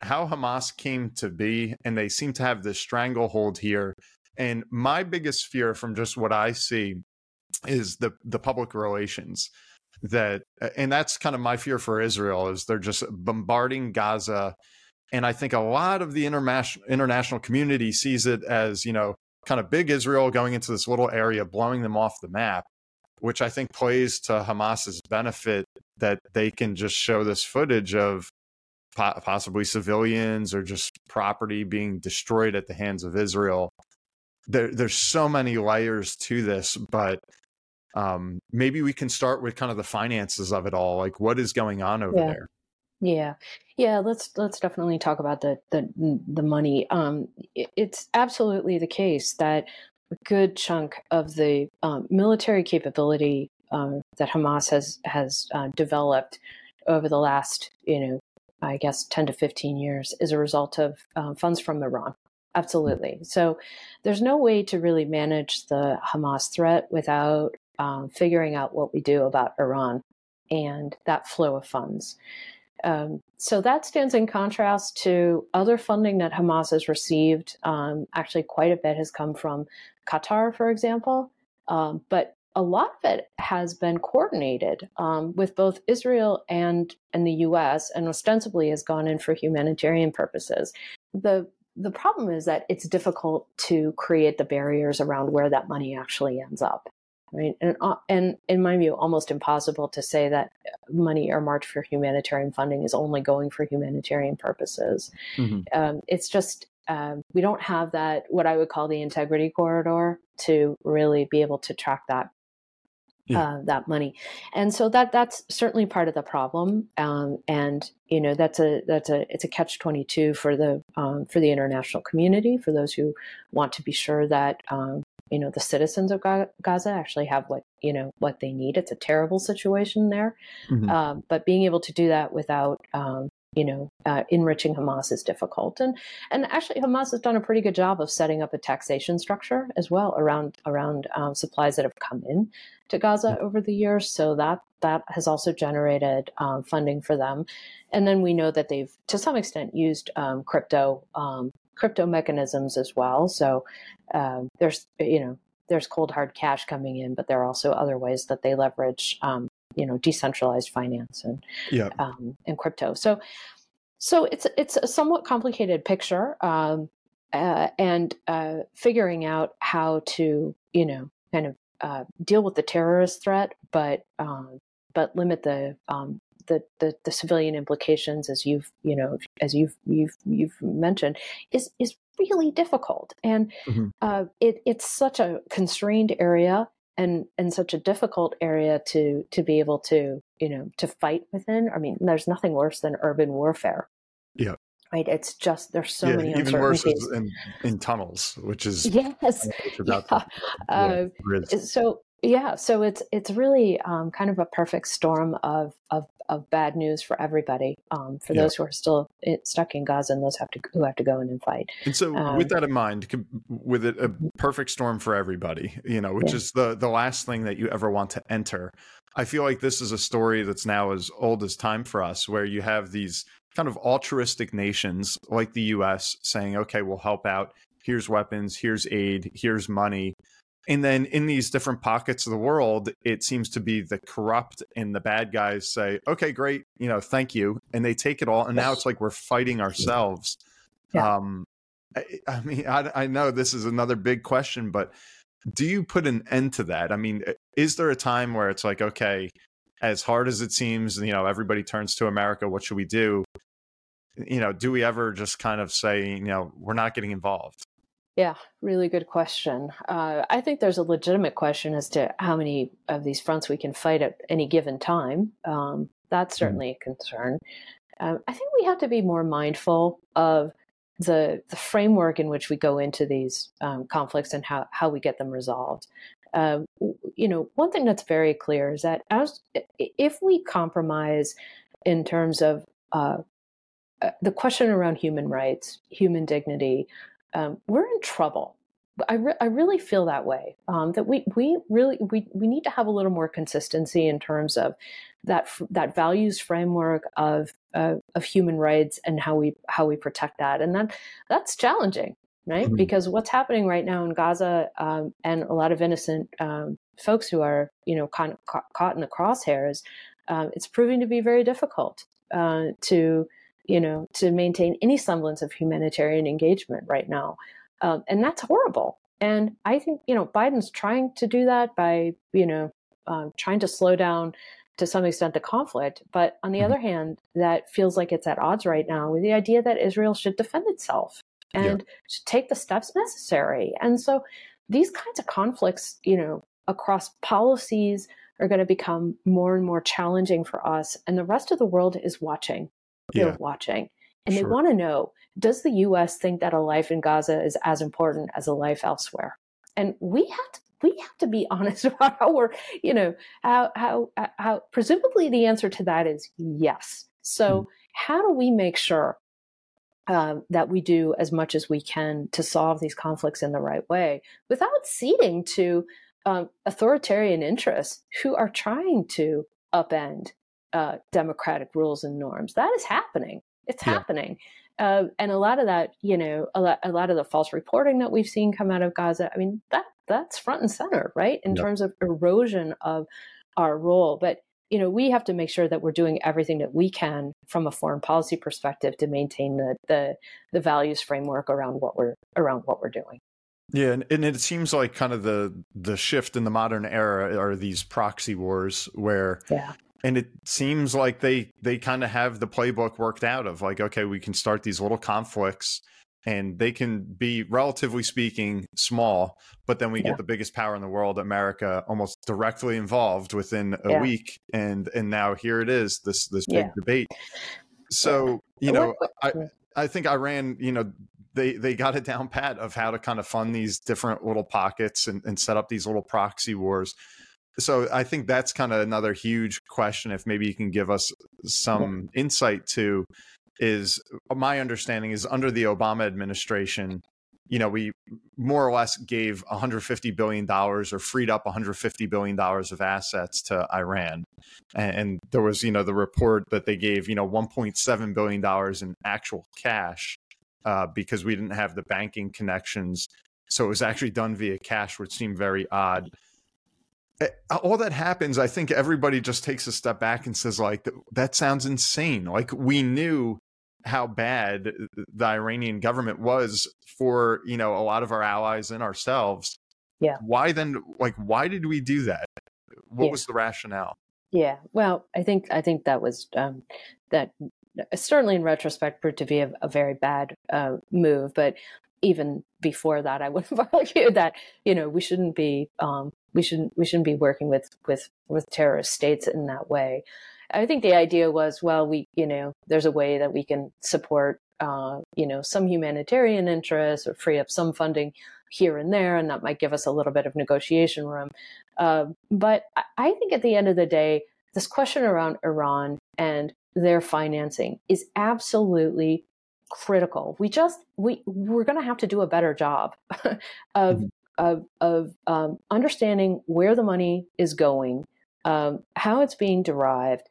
how Hamas came to be, and they seem to have this stranglehold here? And my biggest fear from just what I see is the public relations that, and that's kind of my fear for Israel, is they're just bombarding Gaza. And I think a lot of the international community sees it as, kind of big Israel going into this little area, blowing them off the map, which I think plays to Hamas's benefit, that they can just show this footage of possibly civilians or just property being destroyed at the hands of Israel. There's so many layers to this, but maybe we can start with kind of the finances of it all. Like, what is going on over there? Yeah. Let's definitely talk about the money. It's absolutely the case that a good chunk of the military capability that Hamas has developed over the last, 10 to 15 years is a result of funds from Iran. Absolutely. So there's no way to really manage the Hamas threat without figuring out what we do about Iran and that flow of funds. So that stands in contrast to other funding that Hamas has received. Actually, quite a bit has come from Qatar, for example, but a lot of it has been coordinated with both Israel and the U.S., and ostensibly has gone in for humanitarian purposes. The problem is that it's difficult to create the barriers around where that money actually ends up. I mean, and in my view, almost impossible to say that money earmarked for humanitarian funding is only going for humanitarian purposes. Mm-hmm. It's just we don't have that, what I would call the integrity corridor, to really be able to track that that money, and so that's certainly part of the problem. And it's a catch-22 for the international community, for those who want to be sure that. The citizens of Gaza actually have what they need. It's a terrible situation there. Mm-hmm. But being able to do that without, enriching Hamas is difficult. And actually, Hamas has done a pretty good job of setting up a taxation structure as well around supplies that have come in to Gaza over the years. So that has also generated funding for them. And then we know that they've, to some extent, used crypto mechanisms as well. So there's cold hard cash coming in, but there are also other ways that they leverage, decentralized finance and crypto. So it's a somewhat complicated picture, and figuring out how to, deal with the terrorist threat, but but limit the civilian implications, as you've mentioned, is really difficult. And it's such a constrained area and such a difficult area to be able to fight within. I mean, there's nothing worse than urban warfare. Yeah. Right. It's just there's so many uncertainties. Even worse in tunnels, which is So it's really kind of a perfect storm of bad news for everybody. For those who are still stuck in Gaza and those who have to go in and fight. And so, with that in mind, with a perfect storm for everybody, which is the last thing that you ever want to enter. I feel like this is a story that's now as old as time for us, where you have these kind of altruistic nations like the U.S. saying, okay, we'll help out. Here's weapons, here's aid, here's money. And then in these different pockets of the world, it seems to be the corrupt and the bad guys say, okay, great, thank you. And they take it all. And now it's like we're fighting ourselves. Yeah. I mean, I know this is another big question, but do you put an end to that? I mean, is there a time where it's like, okay, as hard as it seems, everybody turns to America, what should we do? Do we ever just kind of say, we're not getting involved? Yeah, really good question. I think there's a legitimate question as to how many of these fronts we can fight at any given time. That's certainly a concern. I think we have to be more mindful of the framework in which we go into these conflicts and how we get them resolved. One thing that's very clear is that if we compromise in terms of the question around human rights, human dignity, we're in trouble. I really feel that way. That we really need to have a little more consistency in terms of that values framework of human rights and how we protect that, and that's challenging, right? Mm-hmm. Because what's happening right now in Gaza and a lot of innocent folks who are caught in the crosshairs, it's proving to be very difficult to maintain any semblance of humanitarian engagement right now. And that's horrible. And I think, Biden's trying to do that by, trying to slow down to some extent the conflict. But on the other hand, that feels like it's at odds right now with the idea that Israel should defend itself and should take the steps necessary. And so these kinds of conflicts, across policies are going to become more and more challenging for us. And the rest of the world is watching. They're watching. And they want to know, does the U.S. think that a life in Gaza is as important as a life elsewhere? And we have to be honest about how we're, how presumably the answer to that is yes. So how do we make sure that we do as much as we can to solve these conflicts in the right way without ceding to authoritarian interests who are trying to upend democratic rules and norms? That is happening. It's happening. And a lot of that, a lot of the false reporting that we've seen come out of Gaza, I mean, that's front and center, right? In terms of erosion of our role. But, we have to make sure that we're doing everything that we can from a foreign policy perspective to maintain the values framework around what we're doing. Yeah. And it seems like kind of the shift in the modern era are these proxy wars where, and it seems like they kind of have the playbook worked out of like, okay, we can start these little conflicts and they can be, relatively speaking, small, but then we get the biggest power in the world, America, almost directly involved within a week. And now here it is, this big debate. So, I think Iran, they got it down pat of how to kind of fund these different little pockets and set up these little proxy wars. So I think that's kind of another huge question, if maybe you can give us some insight to, is my understanding is under the Obama administration, we more or less gave $150 billion or freed up $150 billion of assets to Iran. And there was, the report that they gave, $1.7 billion in actual cash because we didn't have the banking connections. So it was actually done via cash, which seemed very odd. All that happens, I think everybody just takes a step back and says, like, that sounds insane. Like, we knew how bad the Iranian government was for, a lot of our allies and ourselves. Yeah. Why then, why did we do that? What was the rationale? Yeah, well, I think that was that certainly in retrospect proved to be a very bad move. But even before that, I would have argued that we shouldn't be we shouldn't be working with terrorist states in that way. I think the idea was, well, we there's a way that we can support some humanitarian interests or free up some funding here and there, and that might give us a little bit of negotiation room. But I think at the end of the day, this question around Iran and their financing is absolutely critical. We're going to have to do a better job of understanding where the money is going, how it's being derived,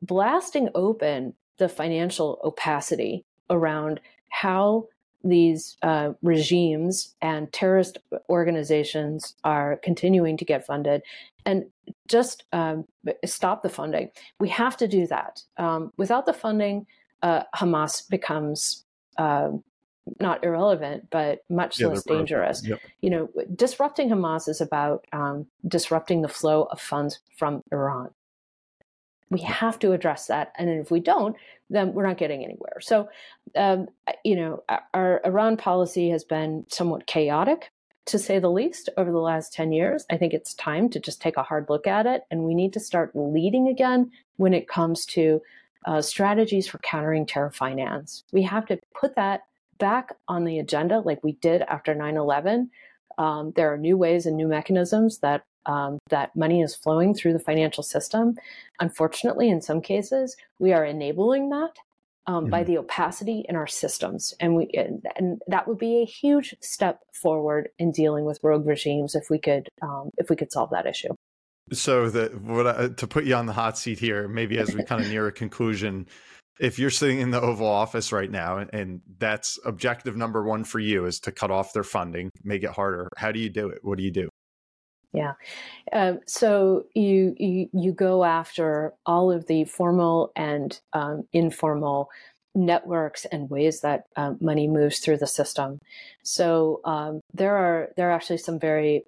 blasting open the financial opacity around how these regimes and terrorist organizations are continuing to get funded, and just stop the funding. We have to do that. Without the funding, Hamas becomes not irrelevant, but much less dangerous. Yep. Disrupting Hamas is about disrupting the flow of funds from Iran. We have to address that. And if we don't, then we're not getting anywhere. So, our Iran policy has been somewhat chaotic, to say the least, over the last 10 years. I think it's time to just take a hard look at it. And we need to start leading again when it comes to strategies for countering terror finance. We have to put that back on the agenda like we did after 9/11. There are new ways and new mechanisms that money is flowing through the financial system. Unfortunately, in some cases, we are enabling that by the opacity in our systems. And that would be a huge step forward in dealing with rogue regimes if we could solve that issue. So to put you on the hot seat here, maybe as we kind of near a conclusion, if you're sitting in the Oval Office right now and that's objective number one for you is to cut off their funding, make it harder, how do you do it? What do you do? Yeah. So you go after all of the formal and informal networks and ways that money moves through the system. So there are actually some very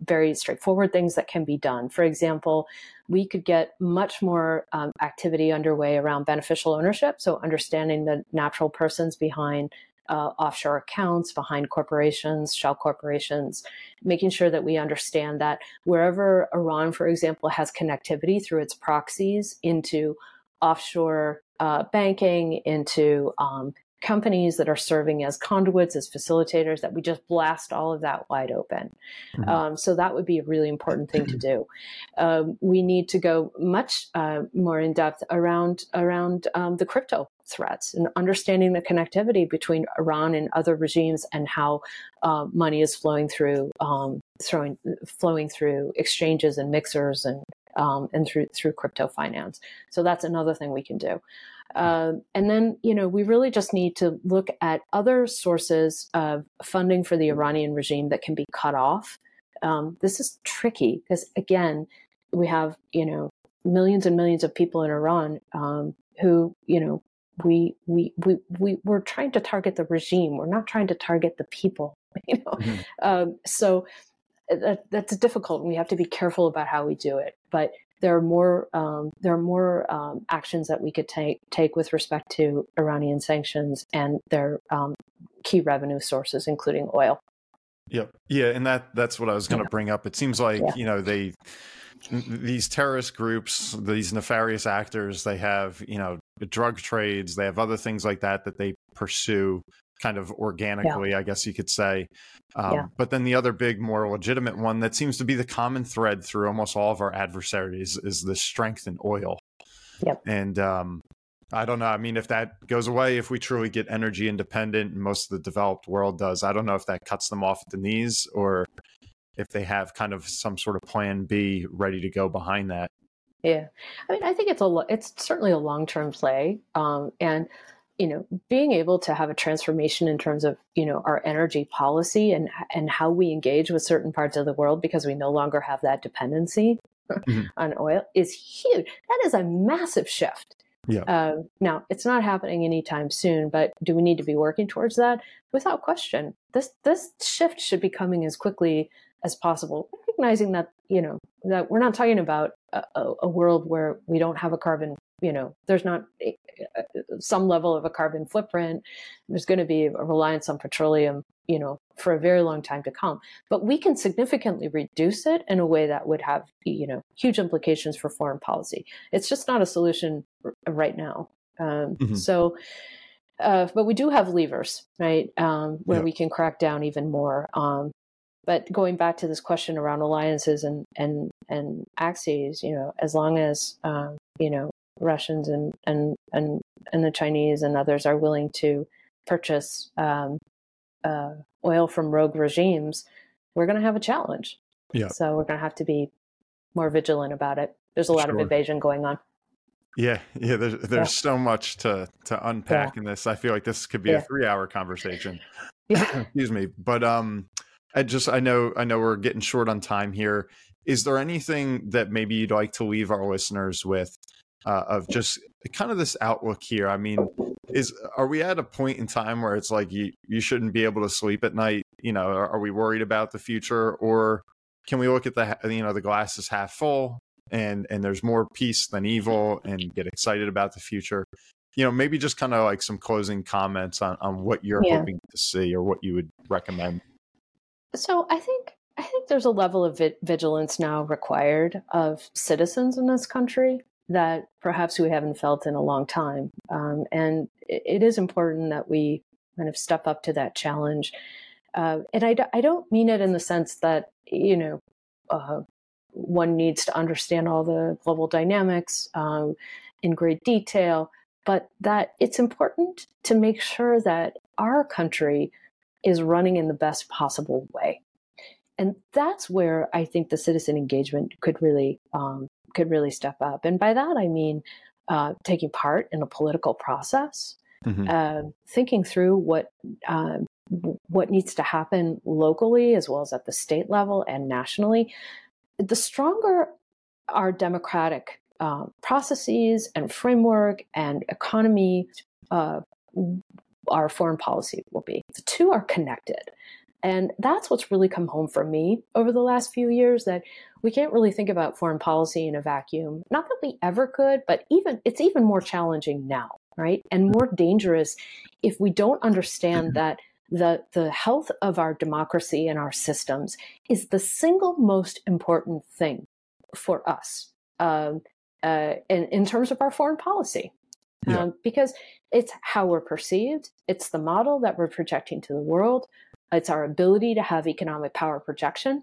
very straightforward things that can be done. For example, we could get much more activity underway around beneficial ownership. So understanding the natural persons behind offshore accounts, behind corporations, shell corporations, making sure that we understand that wherever Iran, for example, has connectivity through its proxies into offshore banking, into companies that are serving as conduits, as facilitators, that we just blast all of that wide open. Mm-hmm. So that would be a really important thing to do. We need to go much more in depth around the crypto threats and understanding the connectivity between Iran and other regimes and how money is flowing through exchanges and mixers and through crypto finance. So that's another thing we can do. And then, we really just need to look at other sources of funding for the Iranian regime that can be cut off. This is tricky because, again, we have, millions and millions of people in Iran who, we're trying to target the regime. We're not trying to target the people, Mm-hmm. So that's difficult. We have to be careful about how we do it. But there are more actions that we could take with respect to Iranian sanctions and their key revenue sources, including oil. Yep. Yeah, and that's what I was going to bring up. It seems like these terrorist groups, these nefarious actors, they have drug trades, they have other things like that they pursue kind of organically, I guess you could say. But then the other big, more legitimate one that seems to be the common thread through almost all of our adversaries is the strength in oil. Yep. And I don't know. I mean, if that goes away, if we truly get energy independent, and most of the developed world does, I don't know if that cuts them off at the knees or if they have kind of some sort of plan B ready to go behind that. Yeah. I mean, I think it's certainly a long-term play. And, being able to have a transformation in terms of, our energy policy and how we engage with certain parts of the world because we no longer have that dependency mm-hmm. on oil is huge. That is a massive shift. Yeah. Now, it's not happening anytime soon, but do we need to be working towards that? Without question, this shift should be coming as quickly as possible. recognizing that, you know, that we're not talking about a world where we don't have a carbon, you know, there's not some level of a carbon footprint. There's going to be a reliance on petroleum, you know, for a very long time to come. But we can significantly reduce it in a way that would have, you know, huge implications for foreign policy. It's just not a solution right now. But we do have levers, right, where we can crack down even more. But going back to this question around alliances and axes, you know, as long as, you know, Russians and the Chinese and others are willing to purchase oil from rogue regimes, we're going to have a challenge. Yeah. So we're going to have to be more vigilant about it. There's a lot of evasion going on. Yeah. There's so much to unpack in this. I feel like this could be a 3-hour conversation. Excuse me. But I know we're getting short on time here. Is there anything that maybe you'd like to leave our listeners with of just kind of this outlook here? I mean, are we at a point in time where it's like you shouldn't be able to sleep at night? You know, are we worried about the future, or can we look at the glass is half full? And there's more peace than evil, and get excited about the future. You know, maybe just kind of like some closing comments on what you're hoping to see or what you would recommend. So I think there's a level of vigilance now required of citizens in this country that perhaps we haven't felt in a long time. And it is important that we kind of step up to that challenge. And I don't mean it in the sense that, you know, one needs to understand all the global dynamics in great detail, but that it's important to make sure that our country is running in the best possible way. And that's where I think the citizen engagement could really step up. And by that, I mean taking part in a political process, thinking through what needs to happen locally, as well as at the state level and nationally. The stronger our democratic processes and framework and economy, our foreign policy will be. The two are connected. And that's what's really come home for me over the last few years, that we can't really think about foreign policy in a vacuum. Not that we ever could, but it's even more challenging now, right? And more dangerous if we don't understand that the health of our democracy and our systems is the single most important thing for us in terms of our foreign policy, because it's how we're perceived. It's the model that we're projecting to the world. It's our ability to have economic power projection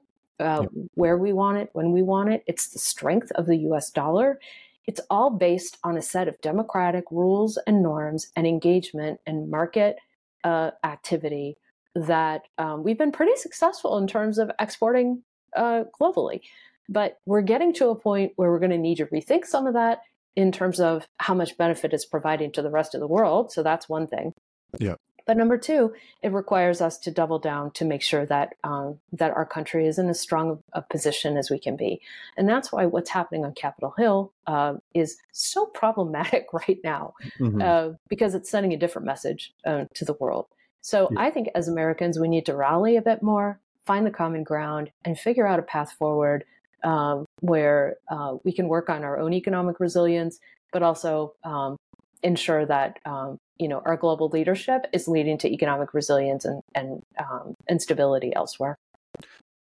where we want it, when we want it. It's the strength of the U.S. dollar. It's all based on a set of democratic rules and norms and engagement and market activity that we've been pretty successful in terms of exporting globally. But we're getting to a point where we're going to need to rethink some of that in terms of how much benefit it's providing to the rest of the world. So that's one thing. Yeah. But number two, it requires us to double down to make sure that that our country is in as strong a position as we can be. And that's why what's happening on Capitol Hill is so problematic right now, because it's sending a different message to the world. So I think as Americans, we need to rally a bit more, find the common ground, and figure out a path forward where we can work on our own economic resilience, but also ensure that you know, our global leadership is leading to economic resilience and stability elsewhere.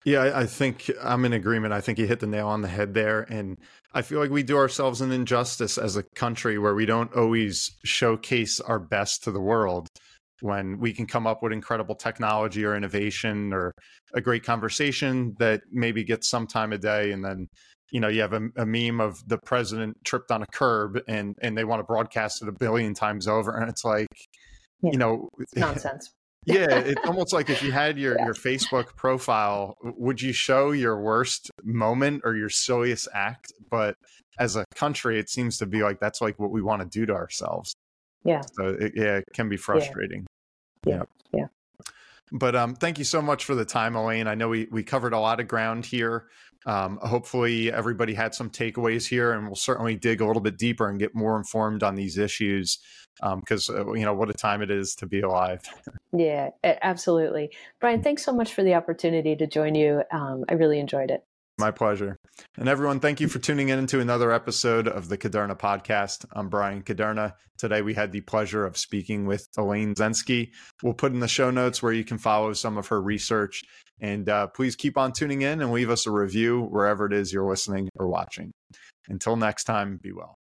Yeah, I think I'm in agreement. I think you hit the nail on the head there. And I feel like we do ourselves an injustice as a country where we don't always showcase our best to the world when we can come up with incredible technology or innovation or a great conversation that maybe gets some time a day. And then, you know, you have a meme of the president tripped on a curb and they want to broadcast it 1 billion times over. And it's like, you know, it's nonsense. It's almost like if you had your Facebook profile, would you show your worst moment or your silliest act? But as a country, it seems to be like that's like what we want to do to ourselves. Yeah. So it can be frustrating. Yeah. But thank you so much for the time, Elaine. I know we covered a lot of ground here. Hopefully everybody had some takeaways here, and we'll certainly dig a little bit deeper and get more informed on these issues because, you know, what a time it is to be alive. Yeah, absolutely. Brian, thanks so much for the opportunity to join you. I really enjoyed it. My pleasure. And everyone, thank you for tuning in to another episode of the Kaderna Podcast. I'm Brian Kaderna. Today, we had the pleasure of speaking with Elaine Dezenski. We'll put in the show notes where you can follow some of her research. And please keep on tuning in and leave us a review wherever it is you're listening or watching. Until next time, be well.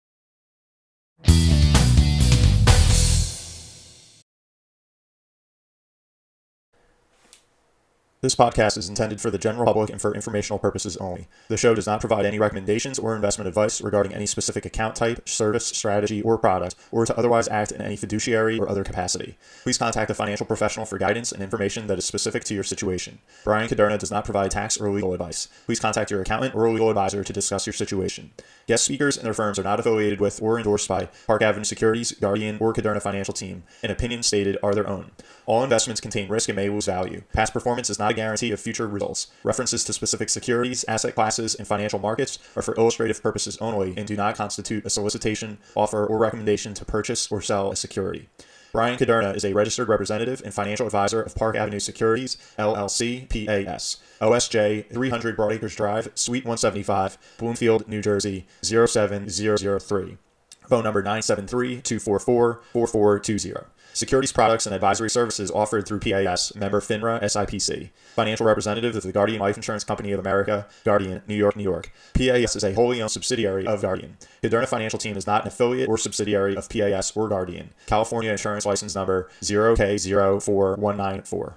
This podcast is intended for the general public and for informational purposes only. The show does not provide any recommendations or investment advice regarding any specific account type, service, strategy, or product, or to otherwise act in any fiduciary or other capacity. Please contact a financial professional for guidance and information that is specific to your situation. Brian Kaderna does not provide tax or legal advice. Please contact your accountant or legal advisor to discuss your situation. Guest speakers and their firms are not affiliated with or endorsed by Park Avenue Securities, Guardian, or Kaderna Financial Team, and opinions stated are their own. All investments contain risk and may lose value. Past performance is not a guarantee of future results. References to specific securities, asset classes, and financial markets are for illustrative purposes only and do not constitute a solicitation, offer, or recommendation to purchase or sell a security. Brian Kaderna is a registered representative and financial advisor of Park Avenue Securities, LLC, PAS, OSJ, 300 Broad Acres Drive, Suite 175, Bloomfield, New Jersey, 07003. Phone number 973-244-4420. Securities products and advisory services offered through PAS, member FINRA, SIPC. Financial representative of the Guardian Life Insurance Company of America, Guardian, New York, New York. PAS is a wholly owned subsidiary of Guardian. Kaderna Financial Team is not an affiliate or subsidiary of PAS or Guardian. California Insurance License Number 0K04194.